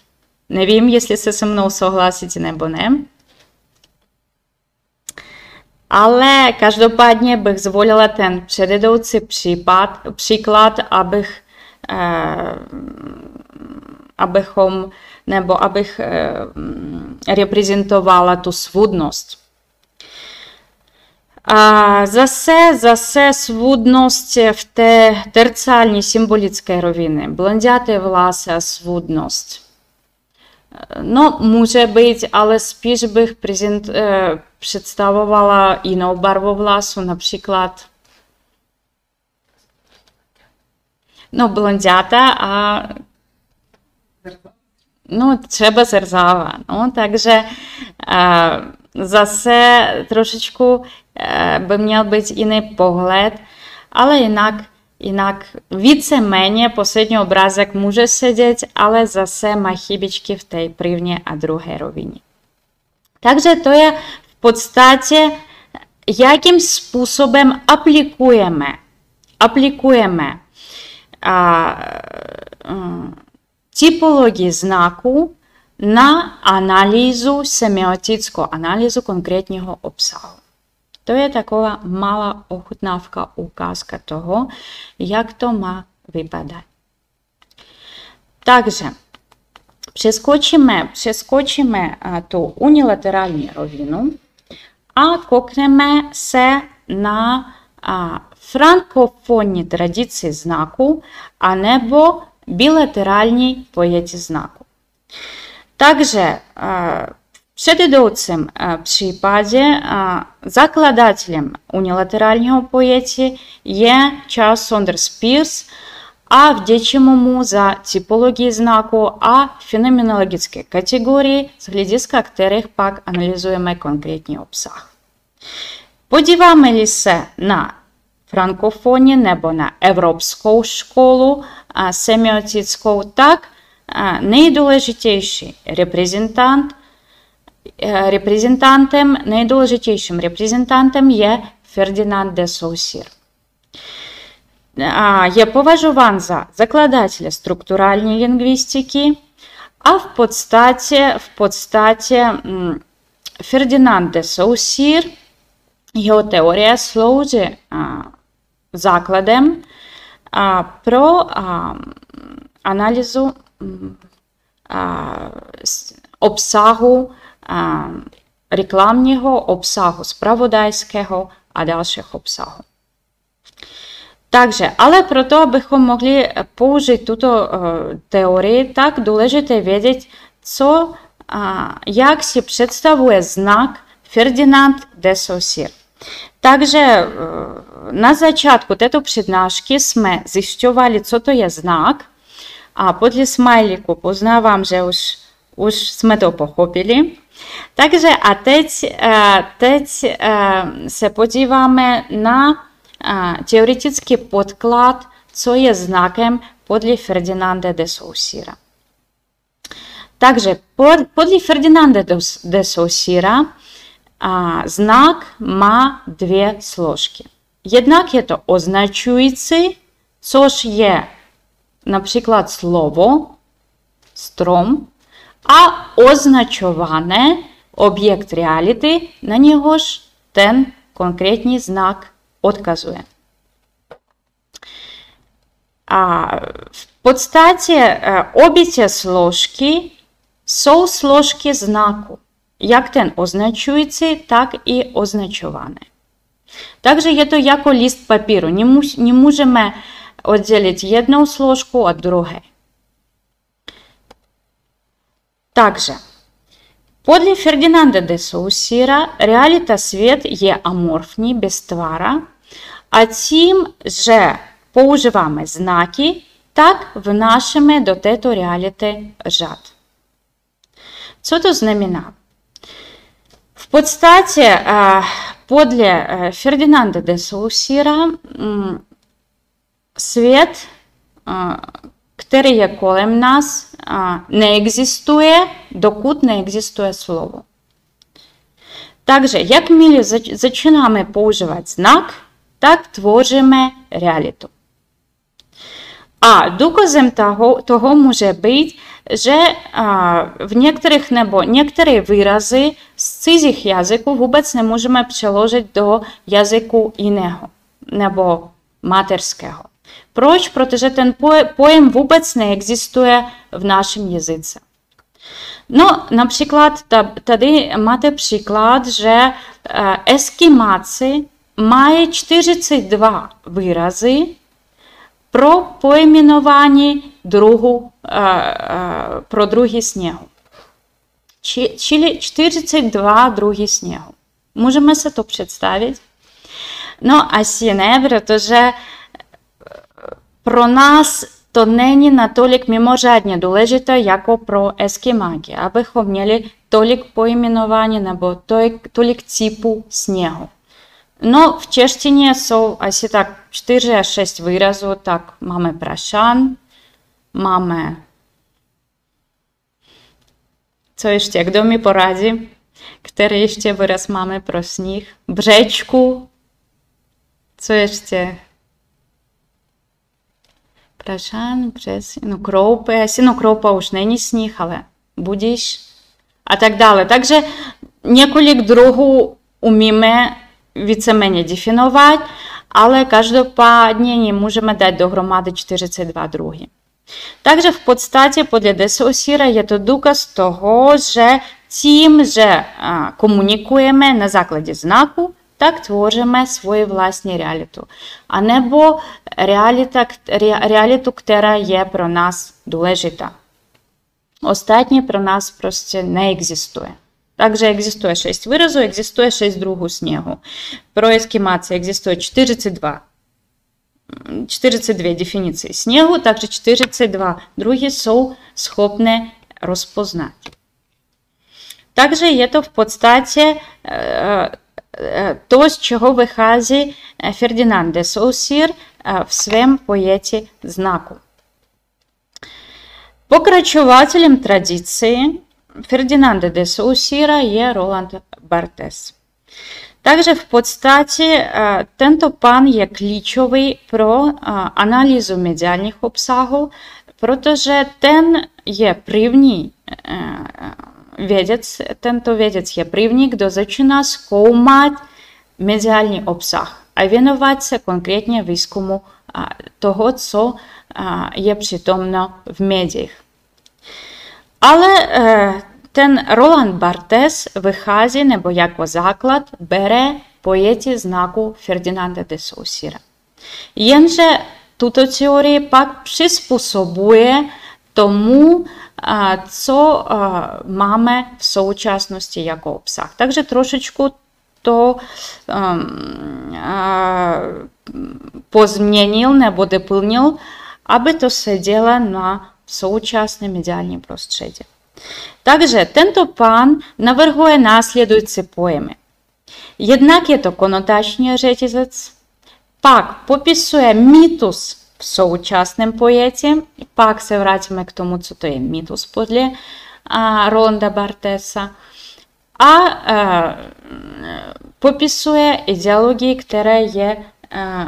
Nevím, jestli se se mnou souhlasíte nebo ne. Ale každopádně bych zvolila ten předjedoucí případ, příklad, abych, eh, abychom, nebo abych eh, reprezentovala tu svůdnost. A zase, zase svůdnost v té terciální symbolické rovině. Blonděté vlasy a svůdnost. No, může být, ale spíš bych prezent, eh, představovala jinou barvu vlasu, například no, blondětá a no, třeba zrzavá. No, takže eh, zase trošičku eh, by měl být jiný pohled, ale jinak Jinak víceméně poslední obrázek může sedět, ale zase má chybičky v té první a druhé rovině. Takže to je v podstatě, jakým způsobem aplikujeme, aplikujeme a, typologii znaku na analýzu, semiotickou analýzu konkrétního obsahu. To je taková malá ochutnávka, ukázka toho, jak to má vypadat. Takže přeskočíme, přeskočíme tu unilaterální rovinu a koukneme se na frankofonní tradici znaku anebo bilaterální pojetí znaku. Takže v předjedoucím případě zakladatelem unilaterálního pojetí je Charles Sanders Peirce a vděčíme mu za typologii znaku a fenomenologické kategorie, z hlediska kterých pak analyzujeme konkrétní obsah. Podíváme-li se na frankofonii nebo na evropskou školu semiotickou, tak nejdůležitější reprezentant Reprezentantem, nejdůležitějším reprezentantem je Ferdinand de Saussure. Je považován za zakladatele strukturální lingvistiky a v podstatě, v podstatě Ferdinand de Saussure, jeho teorie slouží základem pro analýzu obsahu reklamního obsahu, zpravodajského a dalších obsahu. Takže, ale proto, abychom mohli použít tuto teorii, tak důležité vědět, co, jak si představuje znak Ferdinand de Saussure. Takže na začátku této přednášky jsme zjišťovali, co to je znak, a podle smajlíku poznávám, že už, už jsme to pochopili. Takže a teď, teď se podíváme na teoretický podklad, co je znakem podle Ferdinanda de Saussure. Takže podle Ferdinanda de Saussure znak má dvě složky. Jednak je to označující, což je například slovo, strom, a označované objekt reality, na něhož ten konkrétní znak odkazuje. A v podstatě obě ty složky jsou složky znaku, jak ten označující, tak i označované. Takže je to jako list papíru, не můžeme oddělit jednu složku od druhé. Takže, podle Ferdinanda de Saussure, realita svět je amorfní, bez tvara, a tím, že používáme znaky, tak vnášeme do této reality řád. Co to znamená? V podstatě, podle Ferdinanda de Saussure, svět, který je kolem nás, neexistuje, dokud neexistuje slovo. Takže, jakmile začínáme používat znak, tak tvoříme realitu. A důkazem toho, toho může být, že v některých nebo některé výrazy z cizích jazyků vůbec nemůžeme přeložit do jazyku jiného nebo materského. Proč? Protože ten pojem vůbec neexistuje v našem jazyce. No, například tady máte příklad, že eskimáci mají čtyřicet dva výrazy pro pojmenování druhu, pro druhy sněhu. Čili čtyřicet dva druhy sněhu. Můžeme se to představit? No, asi ne, protože pro nás to není natolik mimořádně důležité jako pro eskimáky, abychom měli tolik pojmenování nebo tolik, tolik typů sněhu. No, v češtině jsou asi tak čtyři až šest výrazů, tak máme prašan, máme... Co ještě? Kdo mi poradí? Který ještě výraz máme pro sníh? Břečku. Co ještě? Prašan, přes, no kroupy, asi no kroupa už není sníh, ale budíš a tak dále. Takže několik druhů umíme víceméně definovat, ale každopádně nemůžeme dát dohromady čtyřicet dva druhy. Takže v podstatě podle de Saussure je to důkaz toho, že tím, že komunikujeme na základě znaku, tak tvoříme svoji vlastní realitu, anebo realita, realitu, která je pro nás důležitá. Ostatní pro nás prostě neexistuje. Takže existuje šest výrazů, existuje šest druhů sněhu. Pro eskimáci existuje čtyřicet dva, čtyřicet dva definice sněhu, takže čtyřicet dva druhy jsou schopné rozpoznat. Takže je to v podstatě to, z čeho vychází Ferdinand de Saussure v svém pojetí znaku. Pokračovatelem tradice Ferdinanda de Saussure je Roland Barthes. Takže v podstatě tento pán je klíčový pro analýzu mediálních obsahů, protože ten je první vědec, tento vědec je první, kdo začíná zkoumat mediální obsah a věnovat se konkrétně výzkumu toho, co je přítomno v médiích. Ale ten Roland Barthes vychází nebo jako základ bere pojetí znaku Ferdinanda de Saussure. Jenže tuto teorii pak přizpůsobuje tomu, co máme v současnosti jako obsah. Takže trošičku to pozměnil nebo doplnil, aby to sedělo na současné mediální prostředí. Takže tento pán navrhuje následující pojmy. Jednak je to konotační řetězec, pak popisuje mýtus v současném pojetí, pak se vrátíme k tomu, co to je mýtus podle Rolanda Barthesa, a popisuje ideologii, která je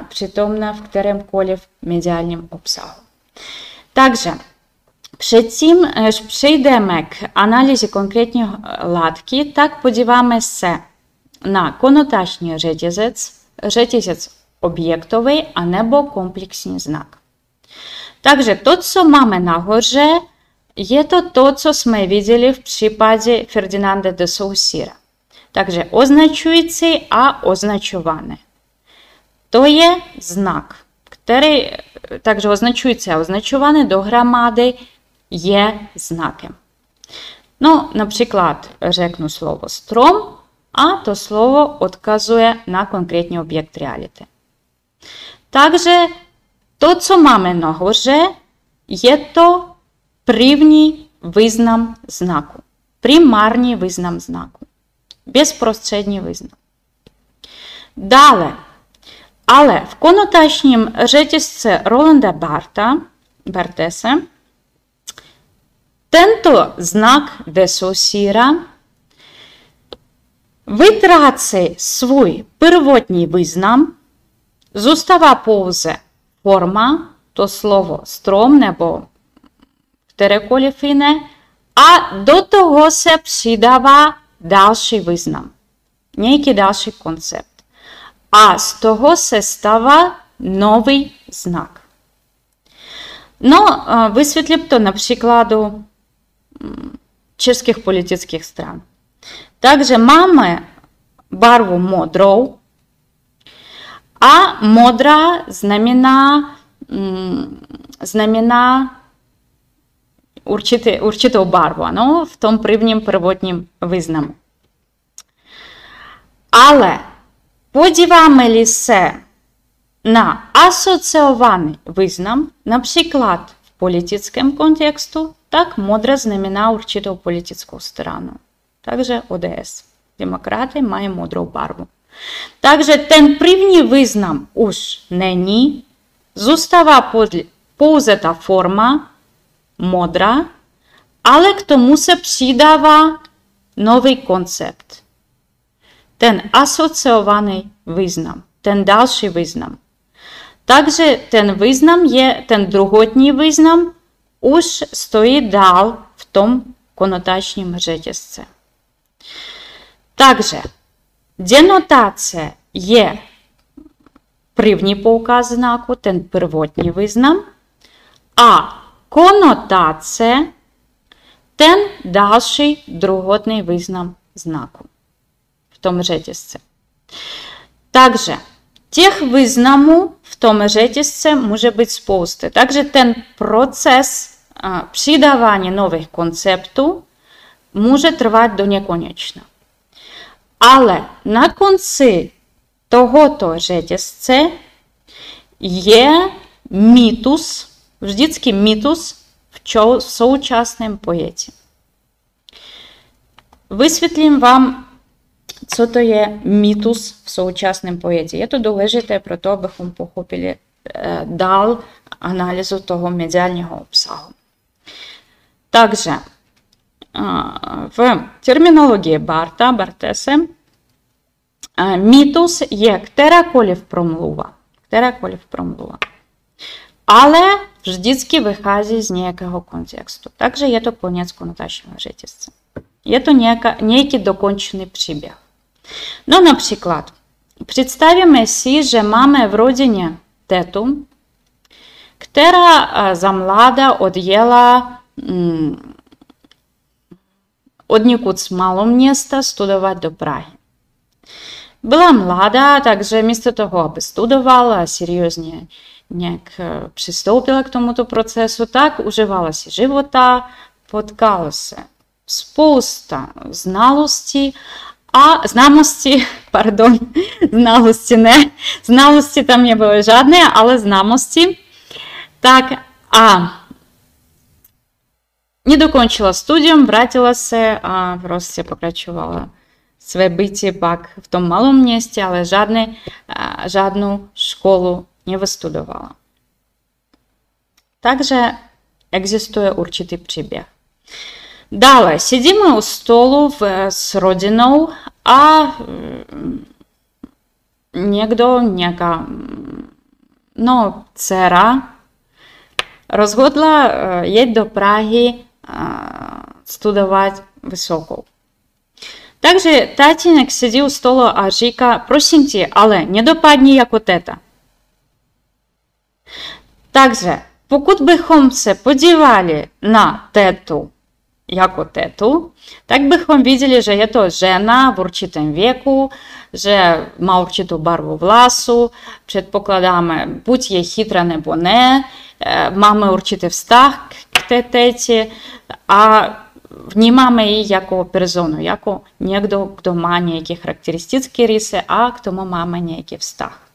přítomna v kterémkoliv mediálním obsahu. Takže předtím, než přejdeme k analýze konkrétní látky, tak podíváme se na konotační řetězec, řetězec objektový anebo komplexní znak. Takže to, co máme nahoře, je to to, co jsme viděli v případě Ferdinanda de Saussure. Takže označující a označované. To je znak, který, takže označující a označované dohromady je znakem. No, například řeknu slovo strom a to slovo odkazuje na konkrétní objekt reality. Takže to, co máme nahoře, je to první význam znaku, primární význam znaku, bezprostřední význam. Dále, ale v konotačním řetězci Rolanda Bartha, Barthese, tento znak de Saussura vytrácí svůj prvotní význam, zůstává pouze forma, to slovo strom nebo kterékoliv jiné, a do toho se přidává další význam, nějaký další koncept. A z toho se stává nový znak. No, vysvětlím to na příkladu českých politických stran. Takže máme barvu modrou, a modrá znamená, znamená určitý, určitou barvu, ano, v tom prvním prvotním významu. Ale podíváme-li se na asociovaný význam, například v politickém kontextu, tak modrá znamená určitou politickou stranu. Takže O D S. Demokraty mají modrou barvu. Takže ten první význam už není, zůstává pouze ta forma modrá, ale k tomu se přidává nový koncept. Ten asociovaný význam, ten další význam. Takže ten význam je, ten druhotný význam už stojí dál v tom konotačním řetězci. Takže denotace je první poukaz znaku, ten prvotní význam, a konotace ten další druhotný význam znaku v tom řetězci. Takže těch významů v tom řetězci může být spousty. Takže ten proces a, přidávání nových konceptů může trvat do nekonečna. Ale na konci tohoto řetězce je mýtus, vždycky mýtus v současném pojetí. Vysvětlím vám, co to je mýtus v současném pojetí. Je to důležité pro to, abychom pochopili dál analýzu toho mediálního obsahu. Takže в терминологии Барта, Бартеса, мітус є kterákoliv промлува, kterákoliv промлува, але вждіцькі вихазі з ніякого контексту. Також є то конець конотачного житісця. Є то ніякий докончений прибіг. Ну, наприклад, представимо си, що мама в родині тету, яка замлада од'єла odnikud z malého města studovat do Prahy. Byla mladá, takže místo toho, aby studovala a seriózně nějak přistoupila k tomuto procesu, tak užívala si života, potkala se spousta znalostí a známosti, pardon, znalosti ne, znalosti tam nebyly žádné, ale známosti. Tak a nedokončila studium, vrátila se a prostě pokračovala své bytí pak v tom malém městě, ale žádné, žádnou školu nevystudovala. Takže existuje určitý příběh. Dále sedíme u stolu s rodinou a někdo, nějaká no, dcera rozhodla jít do Prahy studovat vysokou. Takže tatínek sedí u stolu a říká, prosím tě, ale nedopadni jako teta. Takže pokud bychom se podívali na tetu jako tetu, tak bychom viděli, že je to žena v určitém věku, že má určitou barvu vlasu, předpokládáme, buď je chytrá nebo ne, máme určitý vztah k té teti a vnímáme ji jako personu, jako někdo, kdo má nějaké charakteristické rysy a k tomu máme nějaký vztah.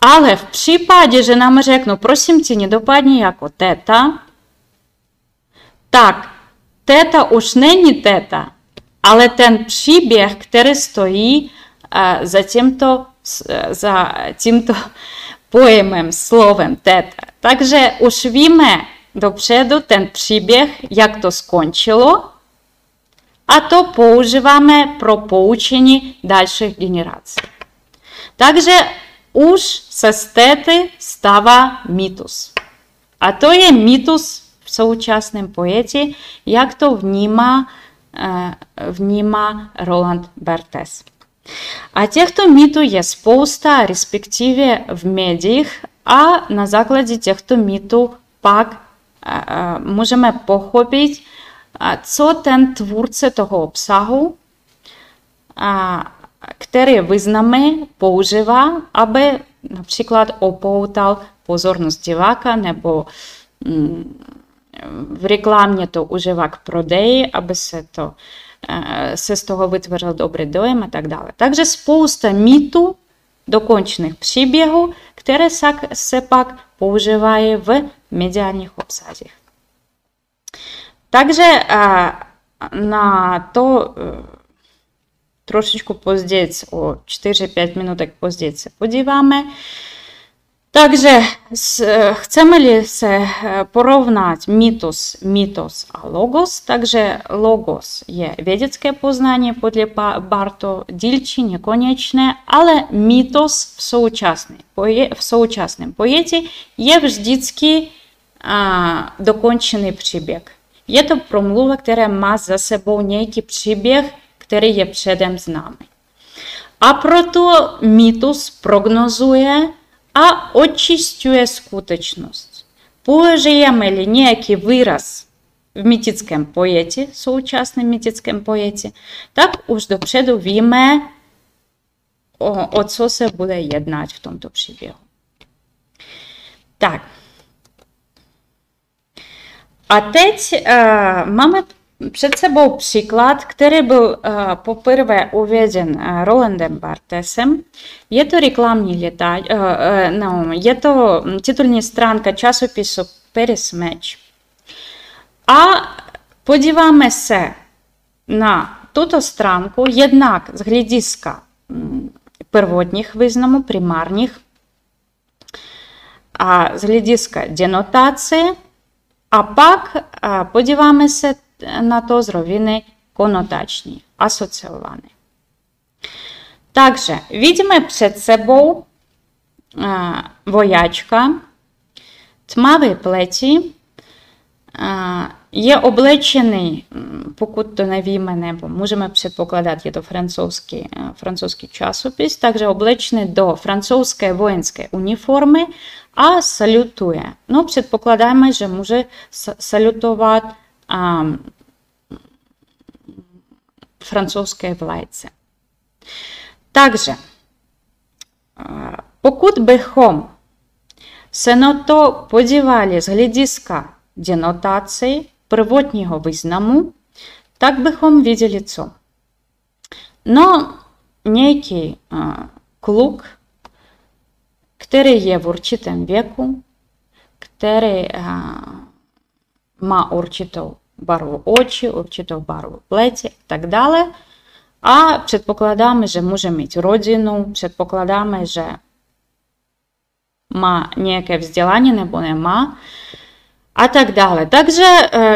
Ale v případě, že nám řeknou, prosím tě, nedopadni jako teta, tak teta už není teta, ale ten příběh, který stojí za tímto, za tímto pojmem, slovem teta. Takže už víme dopředu ten příběh, jak to skončilo, a to používáme pro poučení dalších generací. Takže už se z tety stává mýtus. A to je mýtus v současném pojetí, jak to vnímá, vnímá Roland Barthes. A těchto mýtů je spousta, respektive v médiích, a na základě těchto mýtů pak můžeme pochopit, co ten tvůrce toho obsahu, který významy používá, aby například opoutal pozornost diváka, nebo v reklamě to užívá k prodeji, aby se, to, se z toho vytvořil dobrý dojem a tak dále. Takže spousta mýtů, dokončených příběhů, které se pak používají v mediálních obsazích. Takže na to trošičku později, o čtyři pět minutek později se podíváme. Takže chceme-li se porovnat mýtus, mýtos a logos, takže logos je vědecké poznání podle Bartho, dílčí, nekonečné, ale mýtos v současném, poje, v současném pojetí je vždycky a, dokončený příběh. Je to promluva, která má za sebou nějaký příběh, který je předem známý. A proto mýtus prognozuje a očistuje skutečnost. Použijeme-li nějaký výraz v mýtickém pojetí, současném mýtickém pojetí, tak už dopředu víme, o, o co se bude jednat v tomto příběhu. Tak. A teď uh, máme před sebou příklad, který byl uh, poprvé uveden uh, Rolandem Barthesem. Je to reklamní letáč, uh, uh, no, je to titulní stránka časopisu Paris Match. A podíváme se na tuto stránku jednak z hlediska prvotních významů, primárních, a z hlediska denotace, a pak uh, podíváme se na to z roviny konotační, asociované. Takže vidíme před sebou vojáčka tmavé pleti, je oblečený, pokud to nevíme, nebo můžeme předpokládat, je to francouzský, francouzský časopis, takže oblečený do francouzské vojenské uniformy a salutuje. No, předpokládáme, že může salutovat francouzské vlajce. Takže pokud bychom se na to podívali z hlediska denotaci prvotního významu, tak bychom viděli co? No, nějaký kluk, který je v určitém věku, který má určitou barvu očí, určitou barvu pleti a tak dále. A předpokládáme, že může mít rodinu, předpokládáme, že má nějaké vzdělání nebo nemá a tak dále. Takže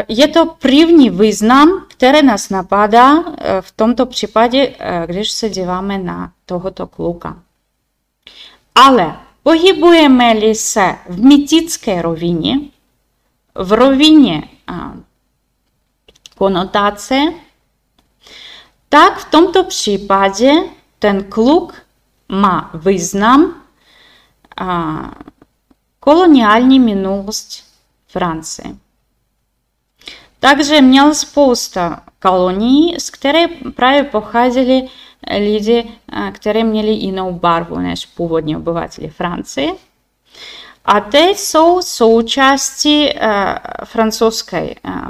je to první význam, který nás napadá v tomto případě, když se díváme na tohoto kluka. Ale pohybujeme-li se v mýtické rovině, v rovině konotace, tak v tomto případě ten kluk má význam koloniální minulost Francie. Takže měl spousta kolonií, z které právě pocházeli lidi, kteří měli jinou barvu než původní obyvateli Francie. A teď jsou součástí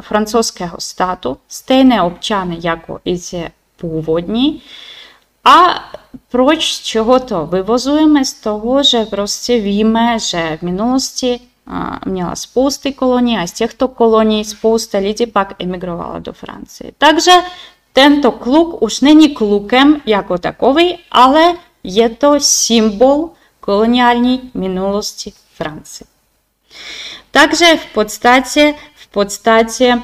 francouzského státu, stejné občany jako i ti původní. A proč z čeho to vyvozujeme? Z toho, že prostě víme, že v minulosti měla spousta kolonií a z těchto kolonií spousta lidí pak emigrovala do Francie. Takže tento kluk už není klukem jako takový, ale je to symbol koloniální minulosti Francie. Takže v podstatě, v podstatě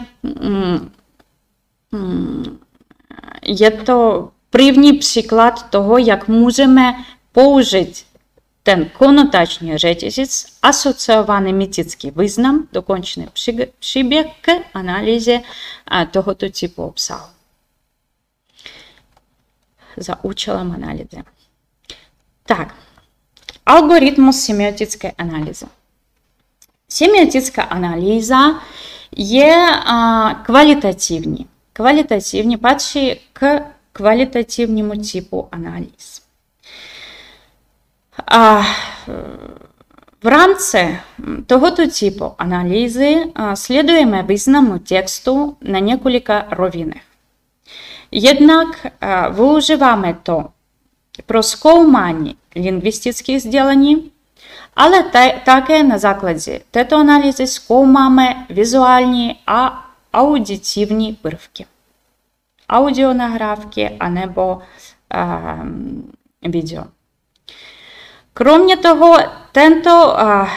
je to první příklad toho, jak můžeme použít ten konotační řetězec, asociovaný mýtický význam, dokončený příběh k analýze tohoto typu obsahu. Za účelem analýzy. Tak, algoritmus semiotické analýzy. Semiotická analýza je kvalitativní. Kvalitativní patří k kvalitativnímu typu analýz. A v rámci tohoto typu analýzy sledujeme významu textu na několika rovinech. Jednak využíváme to pro zkoumání lingvistických sdělení, ale také na základě této analýzy zkoumáme vizuální a auditivní prvky. Аудио награвки, а небо а, видео. Кроме того, тенто а,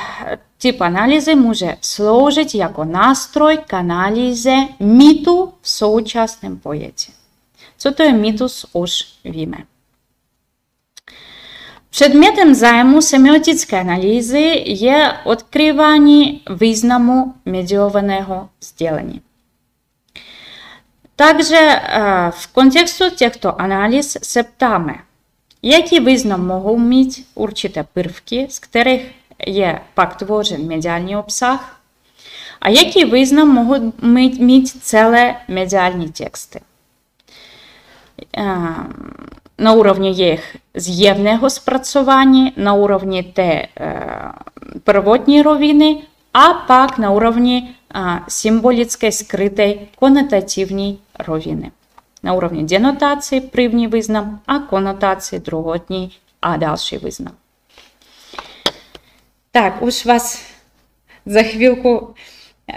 тип анализы може служить яко настрой к анализе миту в соучасному поеті. Це то є мітус уж віме. Предметом займу семіотичної аналізи є відкривання визнаmu медіованого зділення. Также в контексті těchto аналіз се ptáme, який визнам можуть мати určité prvky, з яких є pak tvořen медіальний обсаг, а який визнам можуть мати ціле медіальні тексти. На уровні їх з'євного спрацювання, на уровні те первотньої ровини, а pak на уровні символічної скритої конотативній ровини. На уровні денотації první визнам, а конотації друготній, а дальший визнам. Так, уж вас за хвилку,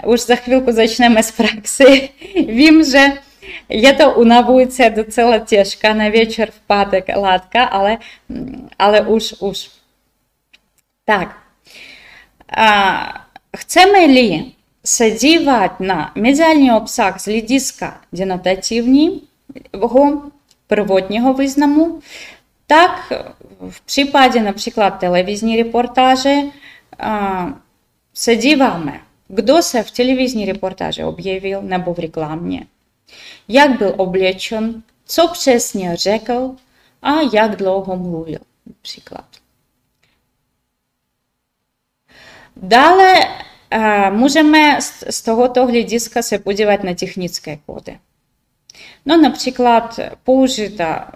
уж за хвилку зачнемо з пракси. Вім же, я то унавується до ціла тяжка, на вечір впаде ладка, але, але уж, уж. Так. А, chceme li se dívat na mediální obsah z hlediska denotatívního prvotního významu, tak v případě například televizní reportáže se díváme, kdo se v televizní reportáži objevil nebo v reklamě, jak byl oblečen, co přesně řekl a jak dlouho mluvil například. Dále můžeme z tohoto hlediska se podívat na technické kódy. No například použita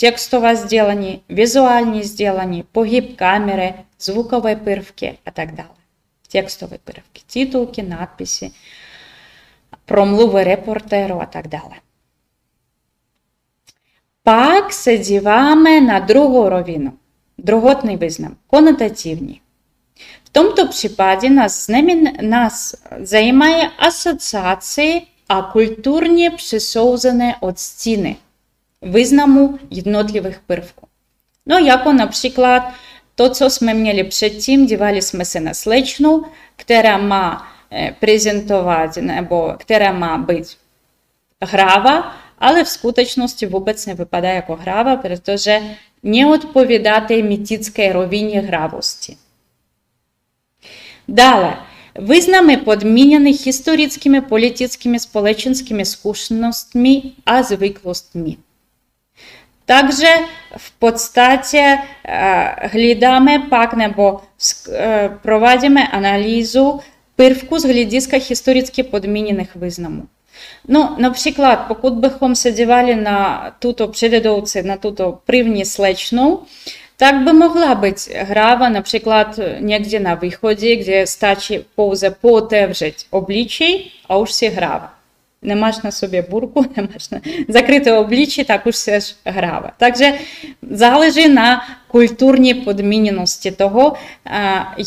textové sdělení, vizuální sdělení, pohyb kamery, zvukové prvky a tak dále. Textové prvky, titulky, nadpisy, promluvy reportéru a tak dále. Pak se díváme na druhou rovinu, druhotný význam, konotativní. V tomto případě nás, nás zajímají asociace a kulturně přisouzené odstíny významu jednotlivých prvků. No jako například to, co jsme měli předtím, dívali jsme se na slečnu, která má prezentovat nebo která má být hráva, ale v skutečnosti vůbec nevypadá jako hráva, protože neodpovídá té mýtické rovině hravosti. Dále, významy podmíněny historickými, politickými, společenskými zkušenostmi a zvyklostmi. Takže v podstatě hledáme pak nebo provádíme analýzu prvku z hlediska historicky podmíněných významů. No, například, pokud bychom se dívali na tuto přededouci, na tuto první slečnu, tak by mohla být hráva například někde na východě, kde stačí pouze pootevřet obličej a už si hráva. Nemáš na sobě burku, nemáš na zakryté obličí, tak už si hráva. Takže záleží na kulturní podmíněnosti toho,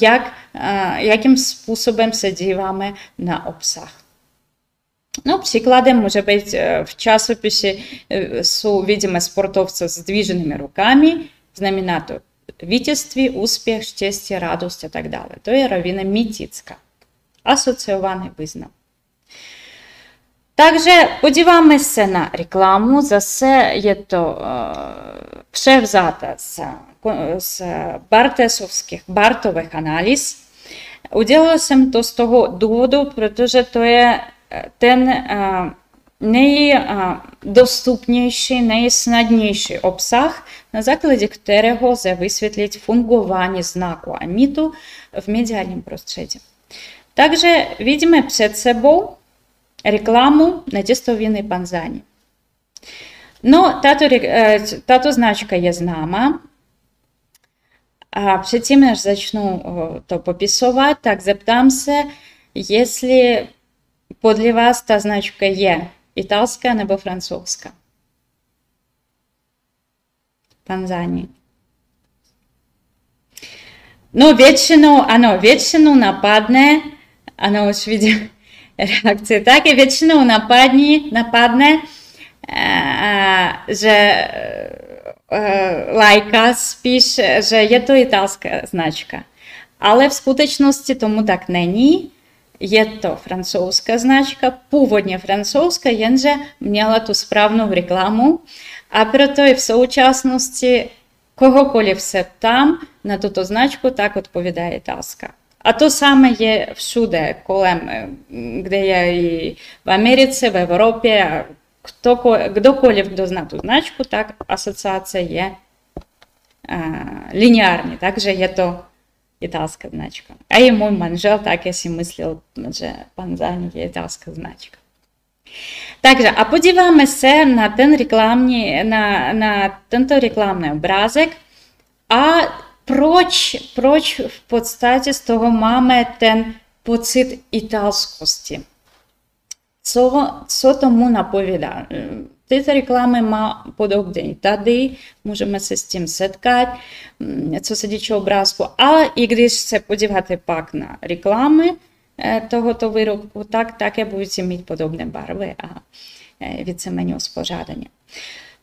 jak, jakým způsobem se díváme na obsah. No, příkladem může být v časopise jsou vidíme sportovce s dvíženými rukami, znamená to vítězství, úspěch, štěstí, radost a tak dále. To je rovina mýtická, asociovaný význam. Takže podíváme se na reklamu, zase je to uh, převzata z, z bartesovských, bartových analýz. Udělala jsem to z toho důvodu, protože to je ten nejdostupnější, nejsnadnější obsah, na základě kterého se vysvětlit fungování znaku a mýtu v mediálním prostředí. Takže vidíme před sebou reklamu na těstoviny Panzani. No, tato, tato značka je známa. A předtím, než začnu to popisovat, tak zeptám se, jestli podle vás ta značka je italská nebo francouzská? Panzani. No, většinou, ano, většinou napadne, ano, už vidím reakci, taky většinou napadne, napadne že lajka spíš, že je to italská značka. Ale v skutečnosti tomu tak není. Je to francouzská značka, původně francouzská, jenže měla tu správnou reklamu, a proto i v současnosti kohokoliv se tam na tuto značku, tak odpovídá italská. A to samé je všude kolem, kde je i v Americe, v Evropě, kdokoliv, kdo zná tu značku, tak asociace je lineární, takže je to italská značka. A i můj manžel také si myslel, že Panzani je italská značka. Takže a podíváme se na, ten reklamní, na, na tento reklamní obrázek a proč, proč v podstatě z toho máme ten pocit italskosti. Co, co tomu napovídá? Tyto reklamy má podobné. Tady můžeme se s tím setkat, co se týče obrázku. Ale i když se podíváte pak na reklamy tohoto výrobku, tak také budete mít podobné barvy a víceméně uspořádání.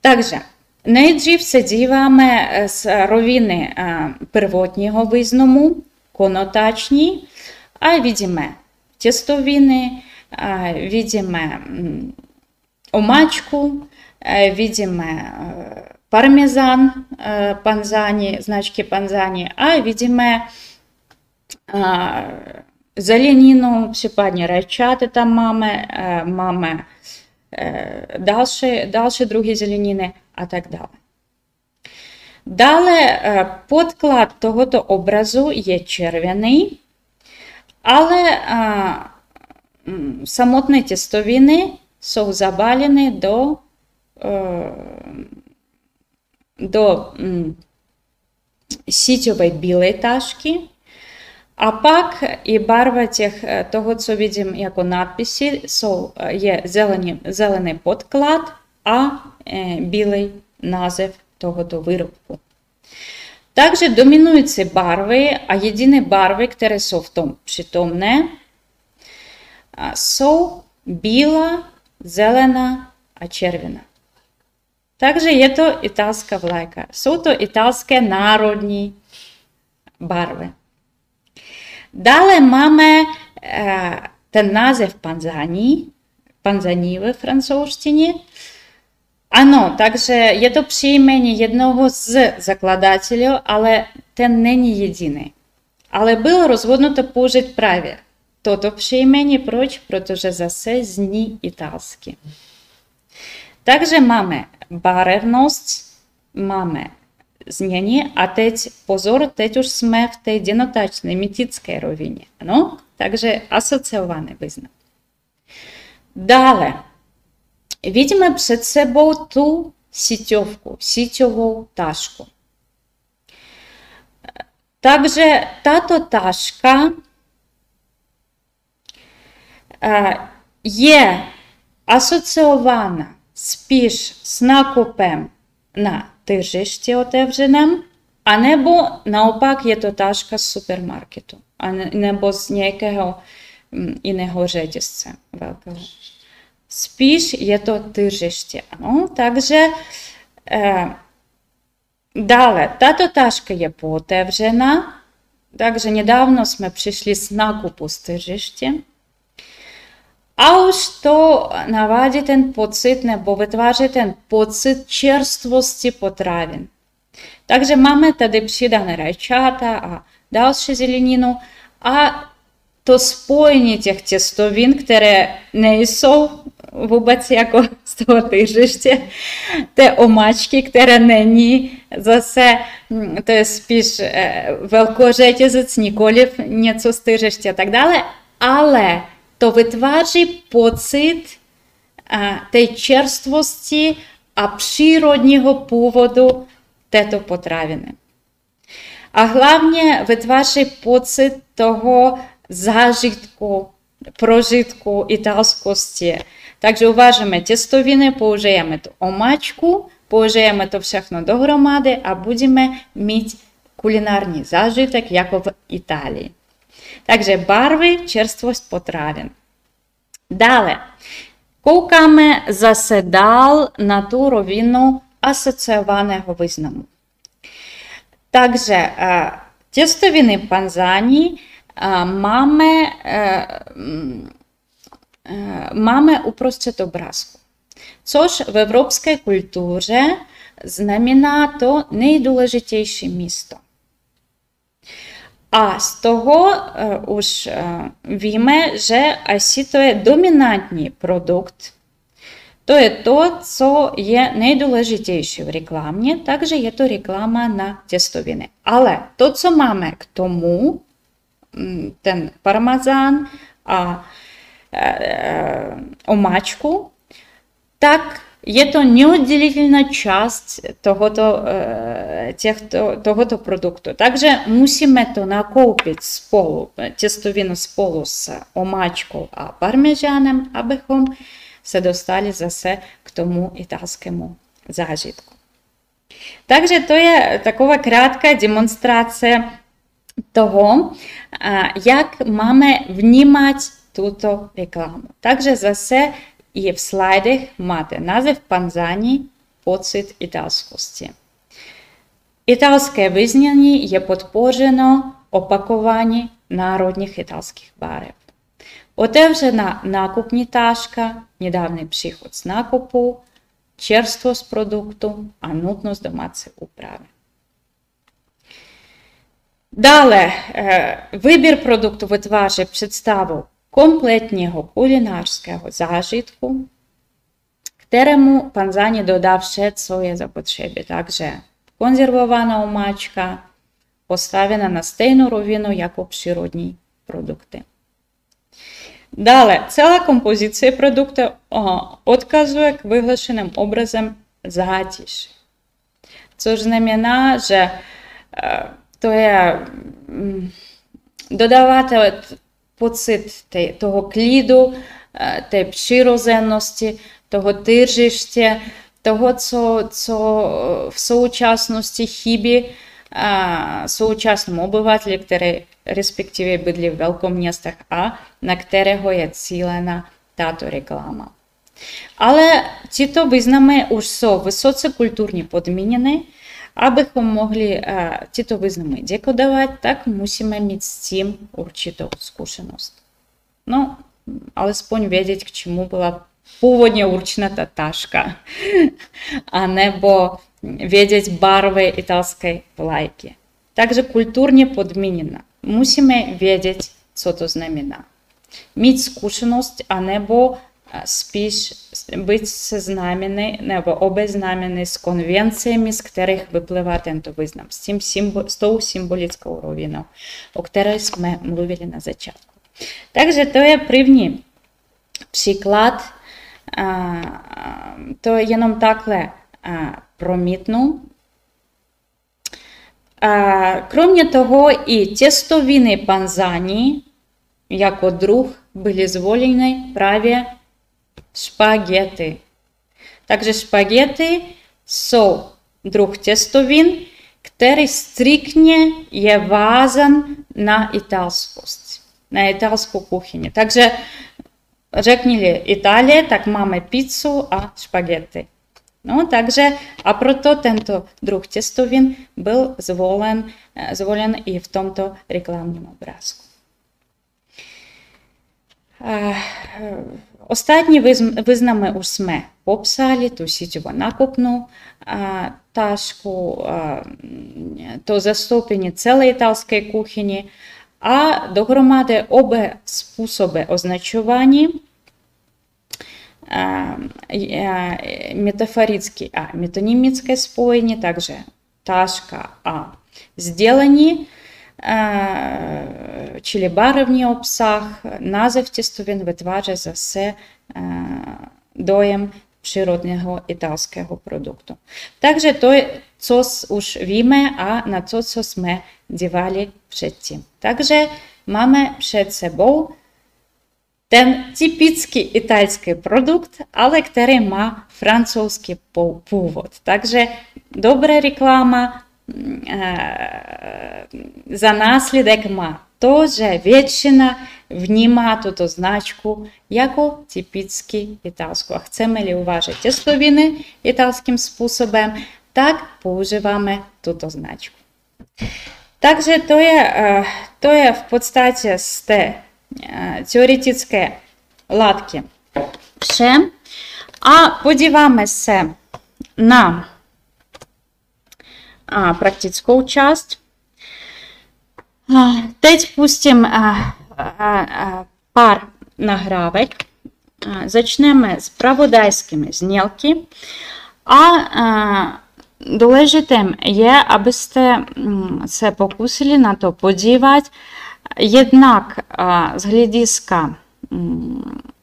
Takže nejdřív se díváme z roviny prvotního významu, konotační, a vidíme těstoviny, vidíme omачку, видíme parmezan Panzani, značky Panzani, a vidíme zeleninu, případně rajčaty tam máme, máme další, další druhy zeleniny a tak dále. Dále podklad tohoto obrazu je červený, ale samotné těstoviny jsou zabalené do do síťovej bílej tašky. A pak i barva těch, toho, co vidím jako nadpisy, jsou, je zelený, zelený podklad a bílý název tohoto výrobku. Takže dominující barvy a jediné barvy, které jsou v tom přítomné, jsou bílá, zelená a červená. Takže je to italská vlajka. Jsou to italské národní barvy. Dále máme ten název Panzani, Panzani ve francouzštině. Ano, takže je to příjmení jednoho z zakladatelů, ale ten není jediný. Ale bylo rozhodnuto použít právě toto příjmení. Proč? Protože zase zní italsky. Takže máme barevnost, máme změní a teď pozor, teď už jsme v té denotačné mýtické rovině. Ano? Takže asociovaný význam. Dále vidíme před sebou tu síťovku, síťovou tašku. Takže tato taška je asociována spíš s nákupem na tržišti otevřeném, anebo naopak je to taška z supermarketu, nebo z nějakého jiného řetězce velkého. Spíš je to tržiště, ano, takže e, dále, tato taška je pootevřena, takže nedávno jsme přišli s nákupu z tržiště. A už to navádí ten pocit, nebo vytváří ten pocit čerstvosti potravin. Takže máme tady přidané rajčata a další zeleninu a to spojení těch těstovin, které nejsou vůbec jako z toho tržiště, té omáčky, které není zase, to je spíš velkořetězec, nikoliv něco z tržiště a tak dále, ale to vytváří pocit té čerstvosti a přírodního původu této potraviny. A hlavně vytváří pocit toho zážitku, prožitku italskosti. Takže uvažujeme těstoviny, použijeme tu omáčku, použijeme to všechno dohromady a budeme mít kulinární zážitek jako v Itálii. Takže barvy, čerstvost potravin. Dále, koukáme zase dál na tu rovinu asociovaného významu. Takže těstoviny Panzani máme, máme uprostřed obrázku, což v evropské kultuře znamená to nejdůležitější místo. A z toho uh, už uh, víme, že asi to je dominantní produkt. To je to, co je nejdůležitější v reklamě, takže je to reklama na těstoviny. Ale to, co máme k tomu, ten parmezán a uh, omáčku, tak je to neoddělitelná část tohoto, těchto, tohoto produktu. Takže musíme to nakoupit spolu, těstovinu spolu s omáčkou a parmezánem, abychom se dostali zase k tomu italskému zážitku. Takže to je taková krátká demonstrace toho, jak máme vnímat tuto reklamu. Takže zase i v slajdech máte název Panzani, pocit italskosti. Italské vyznění je podpořeno opakování národních italských barev. Otevřená nákupní taška, nedávný příchod z nákupu, čerstvost produktu a nutnost domácí úpravy. Dále, výběr produktu vytváří představu kompletního kulinářského zážitku, kterému Panzani dodá vše, co je zapotřebí. Takže konzervovaná omáčka postavena na stejnou rovinu jako přírodní produkty. Dále, celá kompozice produktu odkazuje k vyhlášeným obrazem zátiš. Což znamená, že to je dodávat pocit toho klidu, té přirozenosti, toho tržiště, toho, co, co v současnosti chybí současnému obyvateli, který respektive bydlí v velkých městech a na kterého je cílena tato reklama. Ale tyto významy už jsou vysoce kulturně podmíněny. Abychom mohli tyto významy dekodovat, tak musíme mít s tím určitou zkušenost. No, alespoň vědět, k čemu byla původně určena ta taška, anebo vědět barvy italské vlajky. Takže kulturně podmíněna. Musíme vědět, co to znamená. Mít zkušenost, anebo spíš být seznámený nebo obeznámený s konvencemi, z kterých vyplývá tento význam, s, tím symbol, s tou symbolickou rovinou, o které jsme mluvili na začátku. Takže to je první příklad, a, to jenom takhle promítnu. A, kromě toho i těstoviny Panzani jako druh byly zvoleny právě špagety. Takže špagety jsou druh těstovin, který striktně je vázan na italskost, na italskou kuchyni. Takže řekněme Itálie, tak máme pizzu a špagety. No, takže a proto tento druh těstovin byl zvolen, zvolen i v tomto reklamním obrázku. Ostatní významy už jsme popsali, tu síťovou nákupnou tašku, to zastoupení celé italské kuchyni a dohromady oba způsoby označování, metaforické a metonymické spojení, takže taška a sdělení, čili barevný obsah, název těstovin vytváří zase dojem přírodního italského produktu. Takže to je, co už víme a na to, co jsme dívali předtím. Takže máme před sebou ten typický italský produkt, ale který má francouzský původ. Takže dobrá reklama za následek má to, že většina vnímá tuto značku jako typický italskou. A chceme-li uvažit těstoviny italským způsobem, tak používáme tuto značku. Takže to je, to je v podstatě z té teoretické látky vše. A podíváme se na a praktickou část. Teď pustím a, a, a pár nahrávek. Začneme s pravodajskými znělky. A, a důležitým je, abyste se pokusili na to podívat jednak a, z hlediska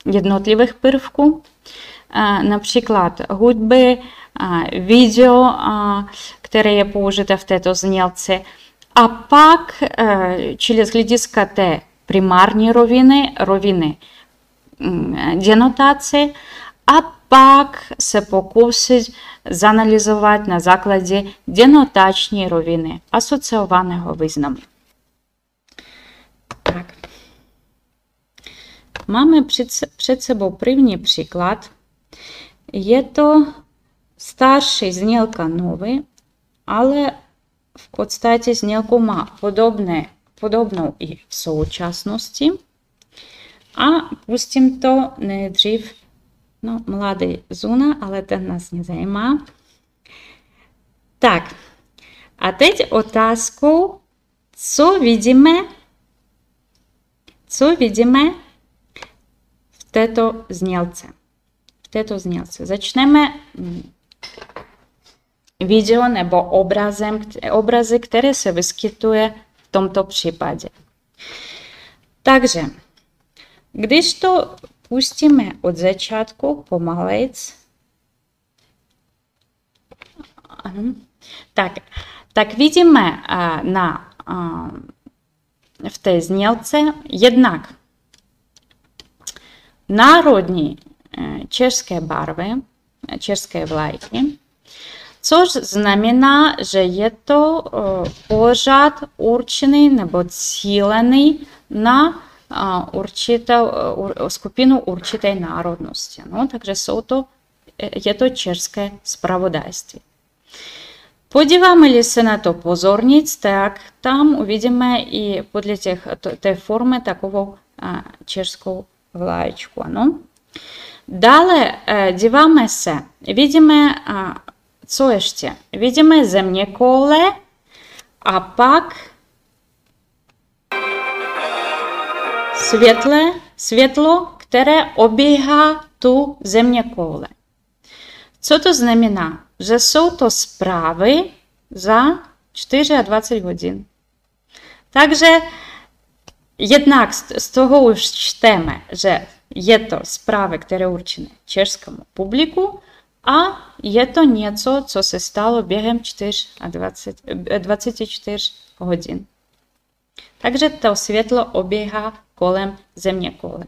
jednotlivých prvků, a, například hudby, a, video, a, které je použité v této znělce. A pak, čili z hlediska té primární roviny, roviny denotace, a pak se pokusit zanalizovat na základě denotační roviny asociovaného významu. Tak. Máme před sebou první příklad. Je to starší znělka nový, ale v podstatě znělku má podobné, podobnou i v současnosti. A pustím to nejdřív, no, mladý Zuna, ale ten nás nezajímá. Tak, a teď otázku, co vidíme, co vidíme v této znělce. V této znělce. Začneme video nebo obrazem, obrazy, které se vyskytuje v tomto případě. Takže Když to pustíme od začátku pomalejc, tak, tak vidíme na, v té znělce jednak národní české barvy, české vlajky, což znamená, že je to pořád určený nebo cílený na určitou skupinu určité národnosti. No, takže jsou to, je to české zpravodajství. Podíváme-li se na to pozornic, tak tam uvidíme i podle těch, té formy takovou českou vlaječku. No. Dále díváme se, vidíme, co ještě? Vidíme zeměkoule a pak světle, světlo, které obíhá tu zeměkoule. Co to znamená? Že jsou to zprávy za dvacet čtyři hodin. Takže jednak z toho už čteme, že je to zprávy, které určené českému publiku, a je to něco, co se stalo během dvaceti čtyř hodin. Takže to světlo oběhá kolem zeměkoule.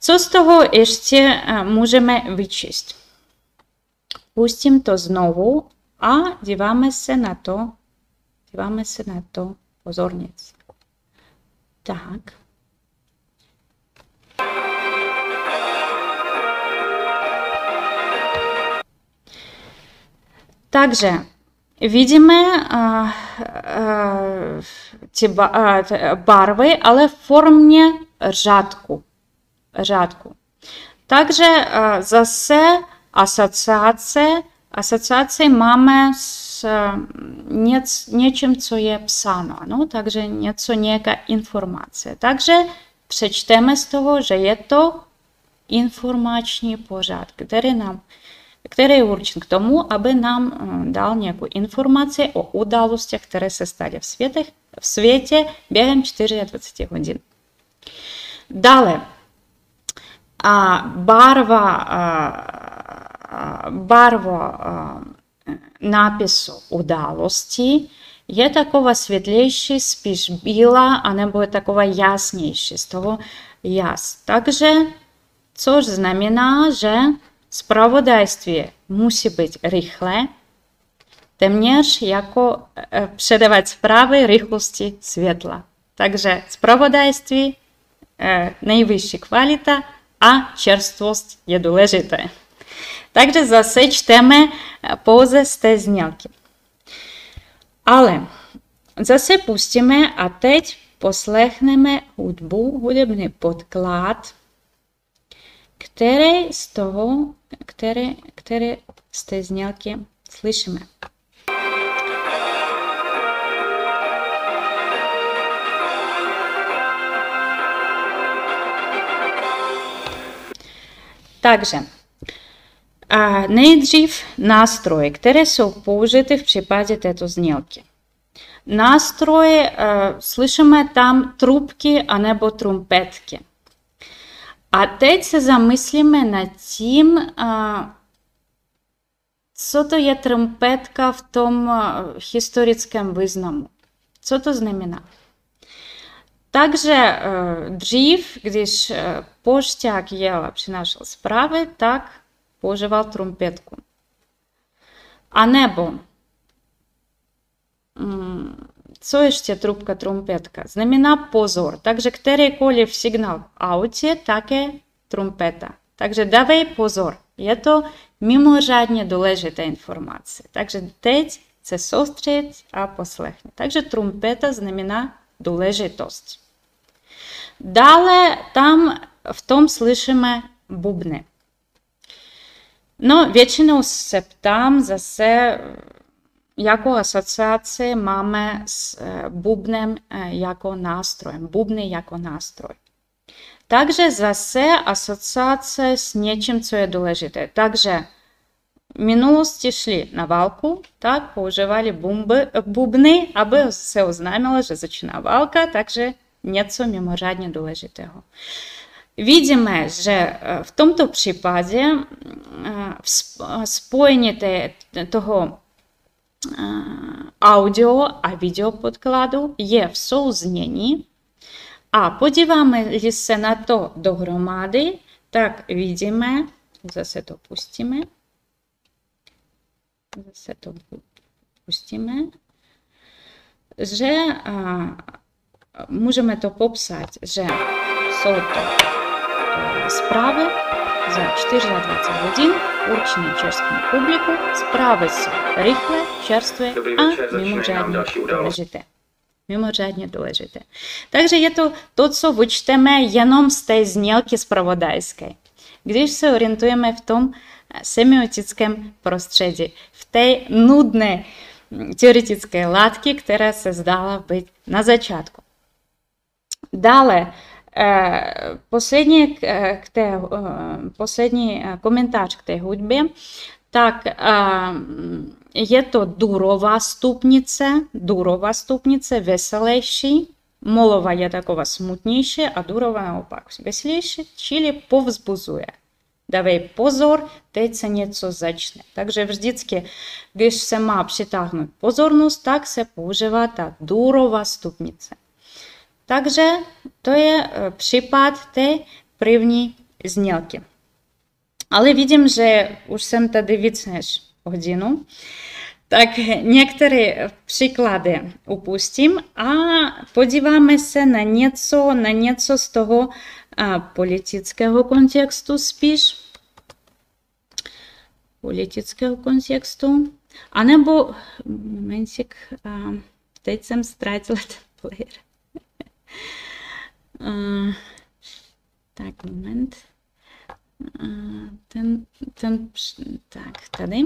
Co z toho ještě můžeme vyčíst? Pustím to znovu a díváme se na to, díváme se na to pozornic. Tak. Takže vidíme uh, uh, ty ba, uh, barvy, ale v formě řádku. řádku. Takže uh, zase asociace, asociace máme s něc, něčím, co je psáno. No? Takže něco, nějaká informace. Takže přečteme z toho, že je to informační pořad, který nám který je určen k tomu, aby nám dal nějakou informaci o událostech, které se staly v světě, v světě během dvaceti čtyř hodin. Dále, a barva, a barva a nápisu události je taková světlejší, spíš bílá, anebo je taková jasnější, z toho jas. Takže, což znamená, že zpravodajství musí být rychlé, téměř jako předávat zprávy rychlosti světla. Takže zpravodajství, nejvyšší kvalita a čerstvost je důležité. Takže zase čteme pouze z té znělky. Ale zase pustíme a teď poslechneme hudbu, hudebný podklad, který z toho, který, který z té znělky slyšíme. Takže a nejdřív nástroje, které jsou použity v případě této znělky. Nástroje a, slyšíme tam trubky anebo trumpetky. A teď se zamyslíme nad tím, co to je trumpetka v tom historickém významu. Co to znamená? Takže dřív, když pošťák jel a přinášel zprávy, tak používal trumpetku. A nebo, co ještě trubka, trumpetka? Znamená pozor. Takže kterýkoliv signál v autě, také trumpeta. Takže dávej pozor. Je to mimořádně důležitá informace. Takže teď se soustředit a poslechni. Takže trumpeta znamená důležitost. Dále tam v tom slyšíme bubny. No, většinou se ptám zase, jakou asociaci máme s bubnem jako nástrojem, bubny jako nástroj. Takže zase asociace s něčím, co je důležité. Takže v minulosti šli na válku, tak používali bumby, bubny, aby se oznámilo, že začíná válka, takže něco mimořádně důležitého. Видимо же, в тому případě споєння того аудіо, а відеоподкладу є в соузненні, а подивимося на то до громади, так видимо, зase to pustíme, zase to pustíme, že můžeme to popsat, že jsou to справи за čtyři hodiny dvacet hodin určené českému publiku. Справи jsou rychlé, čerstvé a mimořádně důležité. Mimořádně důležité. Takže je to to, co vyčteme jenom z té znělky zpravodajské. Když se orientujeme v tom semiotickém prostředí, v té nudné teoretické látky, která se zdala být na začátku. Dále poslední, k té, poslední komentář k té hudbě, tak je to durová stupnice, durová stupnice veselější, molová je taková smutnější a durová naopak veselější, čili povzbuzuje. Dávej pozor, teď se něco začne. Takže vždycky, když se má přitáhnout pozornost, tak se používá ta durová stupnice. Takže to je případ té první znělky. Ale vidím, že už jsem tady víc než hodinu, tak některé příklady upustím a podíváme se na něco, na něco z toho politického kontextu spíš. Politického kontextu. A nebo, momentík, teď jsem ztratila ten player. Uh, tak, moment. Uh, ten, ten, tak, tady.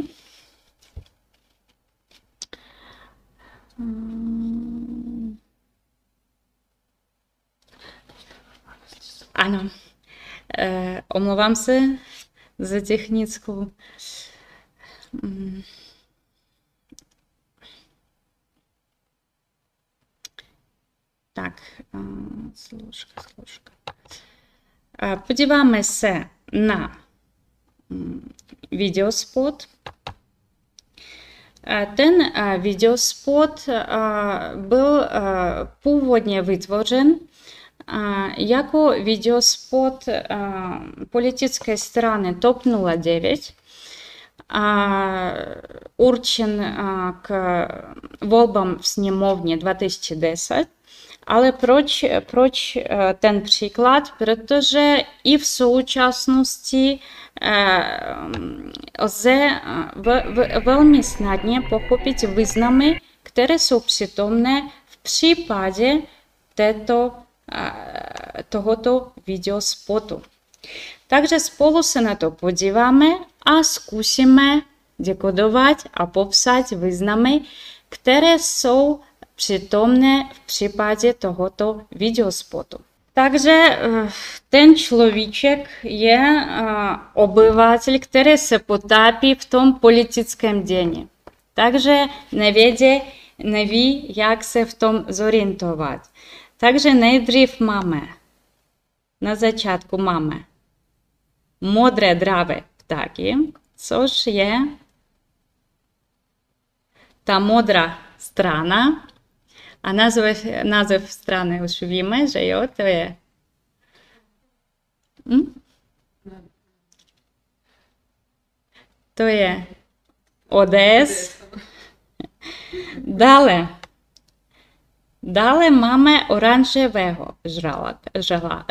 Uh, ano, uh, omlouvám se za technickou. Um, Tak, složka, složka. Podíváme se na videospot. Ten videospot byl původně vytvořen jako videospot politické strany TOP nula devět, určen k volbám v sněmovně dva tisíce deset. Ale proč, proč ten příklad? Protože i v současnosti lze velmi snadně pochopit významy, které jsou přítomné v případě této, tohoto videospotu. Takže spolu se na to podíváme a zkusíme dekodovat a popsat významy, které jsou přítomné v případě tohoto videospotu. Takže ten človíček je obyvatel, který se potápí v tom politickém dění. Takže nevědí, neví, jak se v tom zorientovat. Takže nejdřív máme, na začátku máme modré dravé ptáky, což je ta modrá strana. A název, název strany už víme, že jo, to je... Hm? To je O D S. Dále. Dále máme oranžového žraloka,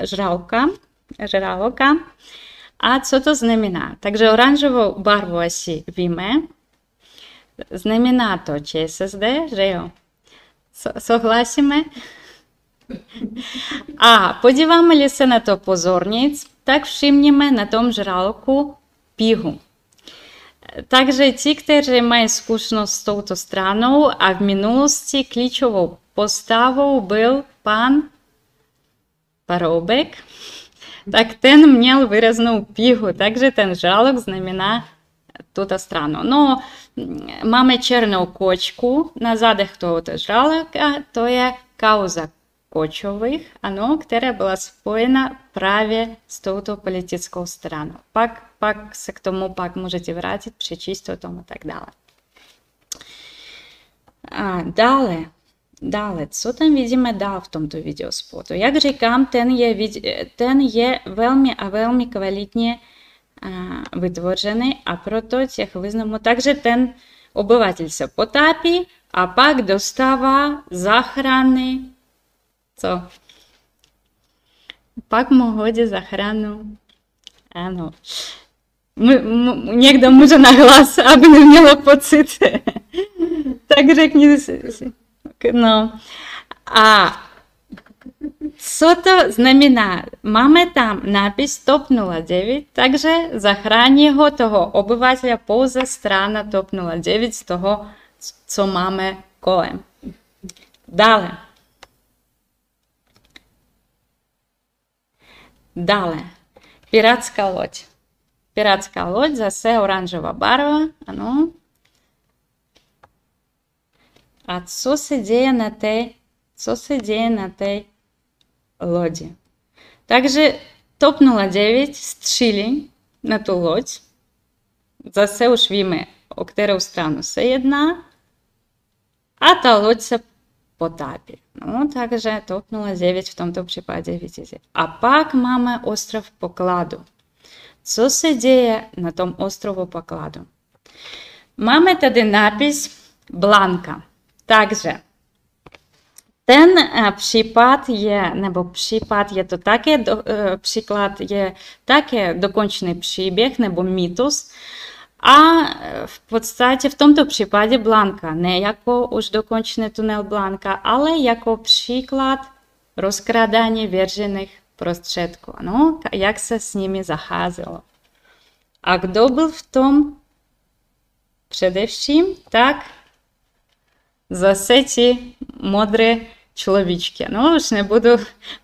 žraloka, žraloka. A co to znamená? Takže oranžovou barvu asi víme. Znamená to ČSSD, že jo? Souhlasíme? A podíváme-li se na to pozornic, tak všimněme na tom žraloku pihu. Takže ti, kteří mají zkušenost s touto stranou a v minulosti klíčovou postavou byl pan Paroubek, tak ten měl výraznou pihu, takže ten žralok znamená tuto stranu. No, máme černou kočku na zádech tohoto žraloka, to je kauza кочевых, оно, которое было споено праве с той-то политической страной. Пак, пак, к тому пак можете вратить, причистить тому и так далее. А, далее. Далее, co tam vidíme dál v tomto videospotu? Jak říkám, ten je, ten je velmi a velmi kvalitně uh, vytvořený a proto těch významů. Takže ten obyvatel se potápí a pak dostává záchrany. Co? Pak mu hodí záchranu. Ano. Někdo může nahlas, aby nemělo pocit. Tak řekni si. No. A co to znamená? Máme tam nápis TOP nula devět, takže zachrání ho toho obyvatele pouze strana TOP nula devět z toho, co máme kolem. Dále. Dále. Pirátská loď. Pirátská loď, zase oranžová barva. Ano. A co se děje na té, co se děje na té lodi? Takže TOP nula devět střílí na tu loď. Zase už víme, o kterou stranu se jedná. A ta loď se potápí. No, takže TOP nula devět v tomto případě vidíte. A pak máme ostrov pokladu. Co se děje na tom ostrovu pokladu? Máme tady nápis Blanka. Takže ten případ je, nebo případ je to také, do, příklad je také dokončený příběh nebo mýtus. A v podstatě v tomto případě Blanka, ne jako už dokončený tunel Blanka, ale jako příklad rozkrádání věřených prostředků. No, jak se s nimi zacházelo. A kdo byl v tom především, tak zase ti modré človíčky. No, už nebudu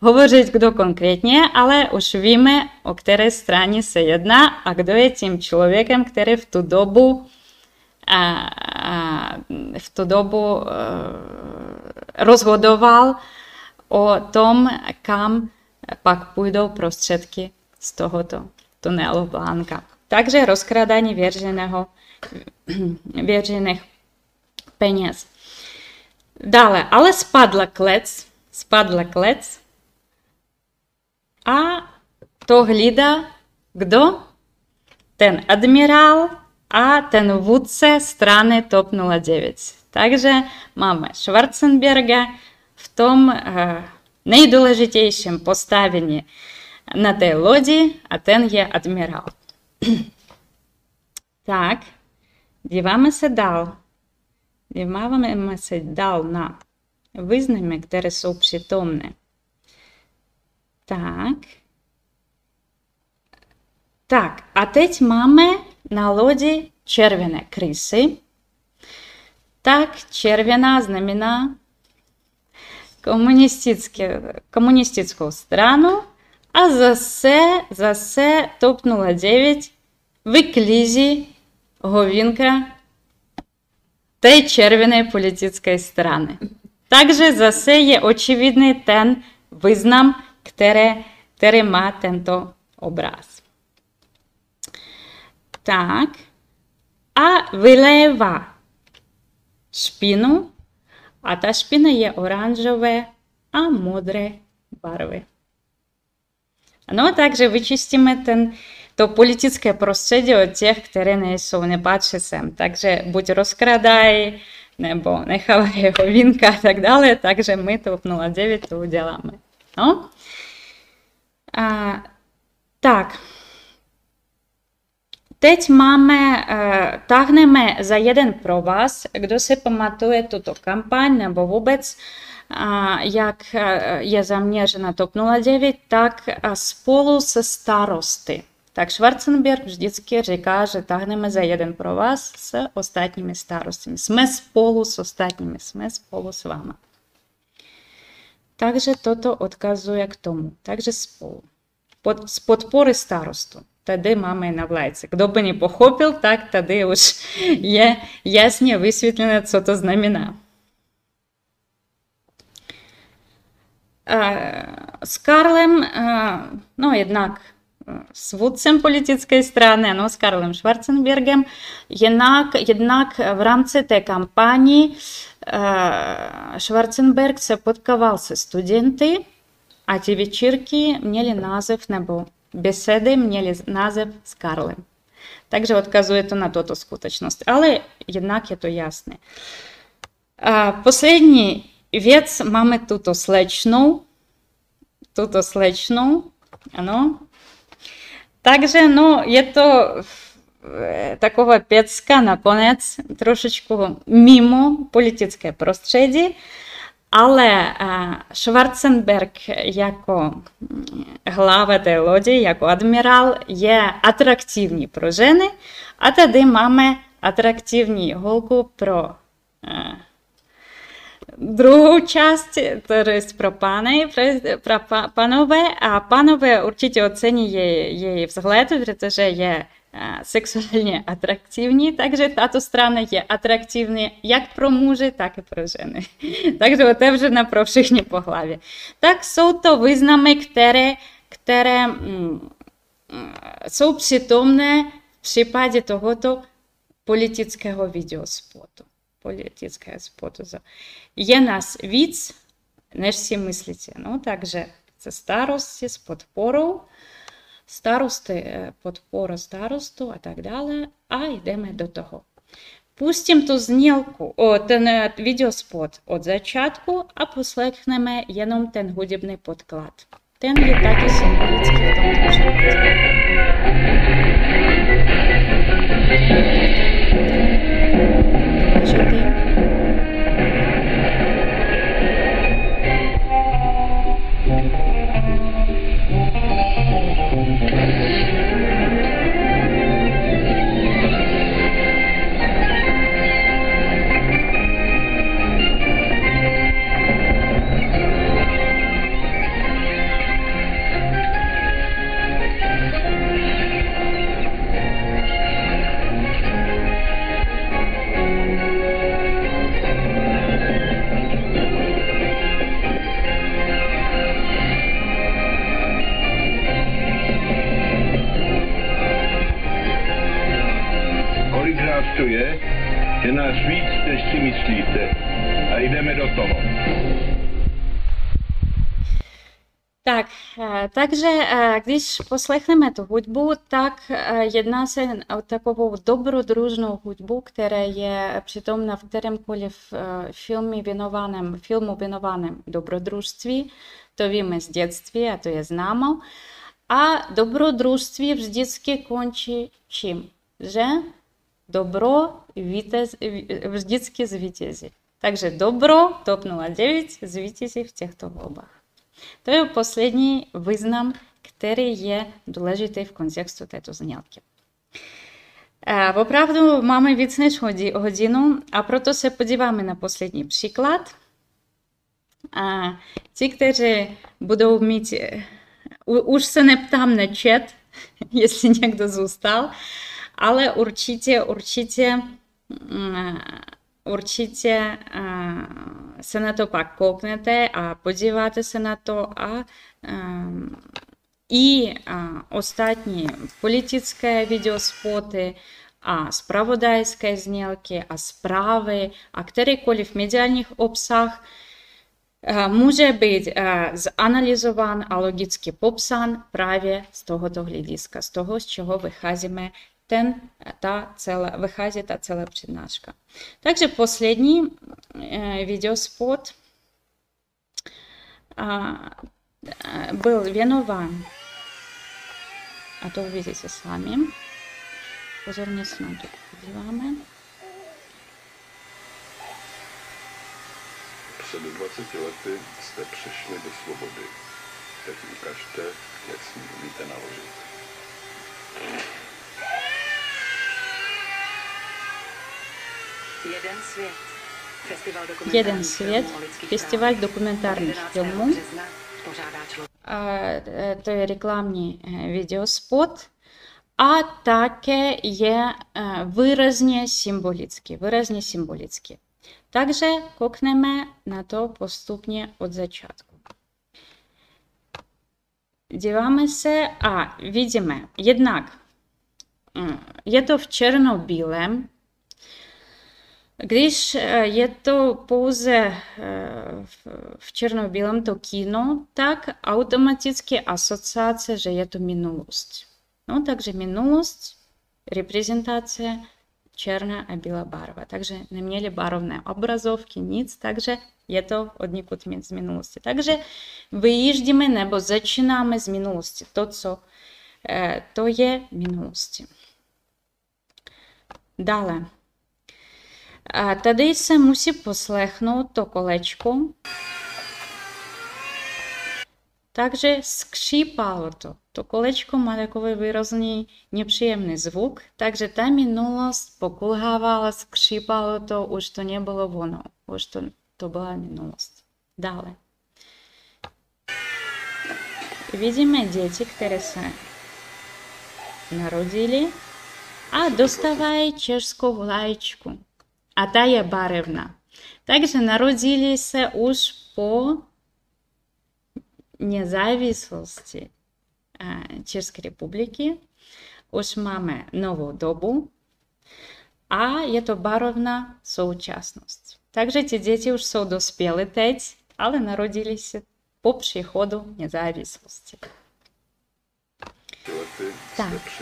hovořit, kdo konkrétně, ale už víme, o které straně se jedná a kdo je tím člověkem, který v tu dobu, a, a, v tu dobu a, rozhodoval o tom, kam pak půjdou prostředky z tohoto tunelu Blanka. Takže rozkrádání věřeného, věřených peněz. Dále, ale spadla klec, spadla klec a to hlídá kdo? Ten admirál a ten vůdce strany TOP nula devět. Takže máme Schwarzenberga v tom eh, nejdůležitějším postavení na té lodi a ten je admirál. Tak, díváme se dál. Díváme se dál na významy, které jsou přítomné. Tak. Tak, a teď máme na lodi červené krysy. Tak, červená znamená komunistickou stranu. A zase, zase TOP nula devět vyklízí Hovinka té červené politické strany. Takže zase je očividný ten význam, který, který má tento obraz. Tak. A vylévá špínu. A ta špína je oranžové a modré barvy. No, takže vyčistíme ten to politické prostředí od těch, které nejsou, nepatří sem. Takže buď rozkradají, nebo nechávají Hovinka a tak dále, takže my TOP nula devět to uděláme. No. A, tak. Teď máme, táhneme za jeden pro vás, kdo si pamatuje tuto kampaň, nebo vůbec jak je zaměřena TOP nula devět, tak spolu se starosty. Tak Schwarzenberg vždycky říká, že táhneme za jeden pro vás s ostatními starosty. Jsme spolu s ostatními, jsme spolu s váma. Takže toto odkazuje k tomu. Takže spolu. Pod, z podpory starostů. Tady máme na vlajce. Kdo by nepochopil, tak tady už je jasně vysvětlené, co to znamená. S Karlem, no jednak s vůdcem politické strany, no, s Karlem Schwarzenbergem, jednak, jednak v rámci té kampaně Schwarzenberg se potkával se studenty a ty večírky měly název, nebo besedy měly název s Karlem. Takže odkazuje to na tuto skutečnost, ale jednak je to jasné. A poslední věc, máme tuto slečnu, tuto slečnu, ano. Takže no, je to taková pecka nakonec, trošičku mimo politické prostředí, ale Schwarzenberg jako hlava té lodi, jako admirál, je atraktivní pro ženy, a tady máme atraktivní holku pro druhou část, to je pro pány, pro panové, a panové určitě ocení jej, jej vzhled, protože je sexuálně atraktivní, takže tato strana je atraktivní jak pro muže, tak i pro ženy. Takže otevřena pro všechny pohlavě. Tak jsou to významy, které, které jsou přítomné v případě tohoto politického videospotu. Politické spotu. Je nás víc, než si myslíte. No, takže це starosti s podporou, starosty, podpora starostu a tak dále. A jdeme do toho. Pustím tu znělku, o, ten videospot od začátku a poslechneme jenom ten hudebný podklad. Ten je taky symbolický v tomto případě. Je nás víc, než si myslíte. A jdeme do toho. Tak, takže když poslechneme tu hudbu, tak jedná se o takovou dobrodružnou hudbu, která je přitomna v kterémkoliv filmu věnovaném, filmu věnovaném dobrodružství. To víme z dětství a to je známo. A dobrodružství vždycky končí čím? Že? Добро витязь, вждицкие звитязи. Также добро топнуло девять звитязей в тех-то глобах. То есть последний вызнам, который я доложитый в контексту этой занятки. Воправду, мамы вид снеж годину, а прото се подиваме на последний приклад. Ті, которые будут уметь, уж се не птам на чет, если некто заустал, ale určitě, určitě, určitě se na to pak kouknete a podíváte se na to a i ostatní politické videospoty a zpravodajské znělky a zprávy a kterýkoliv mediálních obsah může být zanalizován a logicky popsán právě z tohoto hlediska, z toho, z čeho vycházíme ten, ta celá, vychází ta celá přednáška. Takže poslední e, videospot a, a, byl věnován, a to uvidíte sami, pozorně se na to podíváme. Před dvaceti lety jste přišli do svobody, tak ukažte, jak s ní umíte naložit. Jeden svět, festival dokumentárních filmů, dokumentárních filmů. A, to je reklamní videospot a také je výrazně symbolický, výrazně symbolický. Takže koukneme na to postupně od začátku. Díváme se a vidíme, jednak je to v černobílém. Když je to pouze v černobílém to kino, tak automaticky asociace, že je to minulost. No, takže minulost, reprezentace černá a bílá barva. Takže neměli barvné obrazovky, nic, takže je to odnikud z minulosti. Takže vyjíždíme nebo začínáme z minulosti. To, co to je minulosti. Dále. A tady se musí poslechnout to kolečko. Takže skřípalo to. To kolečko má takový výrazný nepříjemný zvuk. Takže ta minulost pokulhávala, skřípalo to, už to nebylo ono. Už to, to byla minulost. Dále. Vidíme děti, které se narodili a dostávají českou vlaječku. A ta je barevná. Takže narodili se už po nezávislosti České republiky. Už máme novou dobu. A je to barevná současnost. Takže ty děti už jsou dospělé teď, ale narodili se po příchodu nezávislosti. Tak.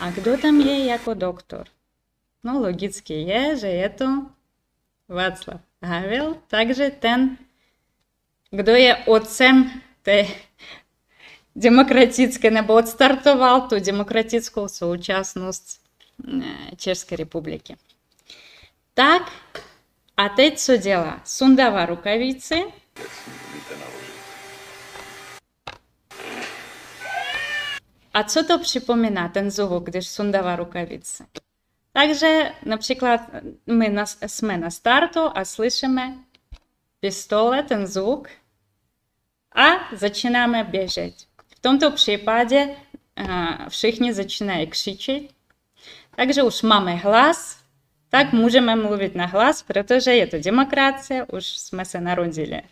A kdo tam je jako doktor? No, logicky je, že je to Václav Havel, takže ten, kdo je otcem té demokratické, nebo odstartoval tu demokratickou současnost České republiky. Tak, a teď co dělá? Sundává rukavici. A co to připomíná, ten zvuk, když sundává rukavici? Takže například my na, jsme na startu a slyšíme pistole, ten zvuk, a začínáme běžet. V tomto případě a, všichni začínají křičet, takže už máme hlas, tak můžeme mluvit na hlas, protože je to demokracie, už jsme se narodili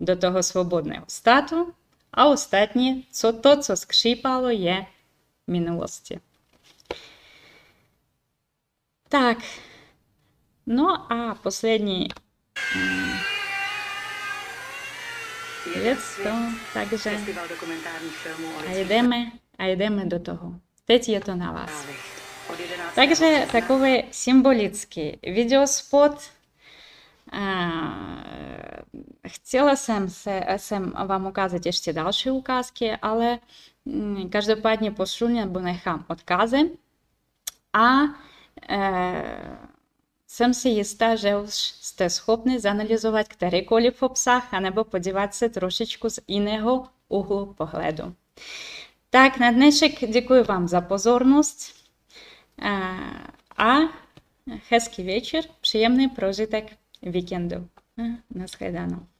do toho svobodného státu a ostatní, co to, co skřípalo, je minulosti. Tak, no a poslední věc to, takže a jdeme, a jdeme do toho. Teď je to na vás. Takže takový symbolický videospot. Chtěla jsem, se, jsem vám ukázat ještě další ukázky, ale každopádně pošlu nebo nechám odkazy. A jsem si jistá, že už jste schopni zanalizovat kterýkoliv obsah, anebo podívat se trošičku z jiného úhlu pohledu. Tak, na dnešek děkuji vám za pozornost a hezký večer, příjemný prožitek víkendu. Nashledanou.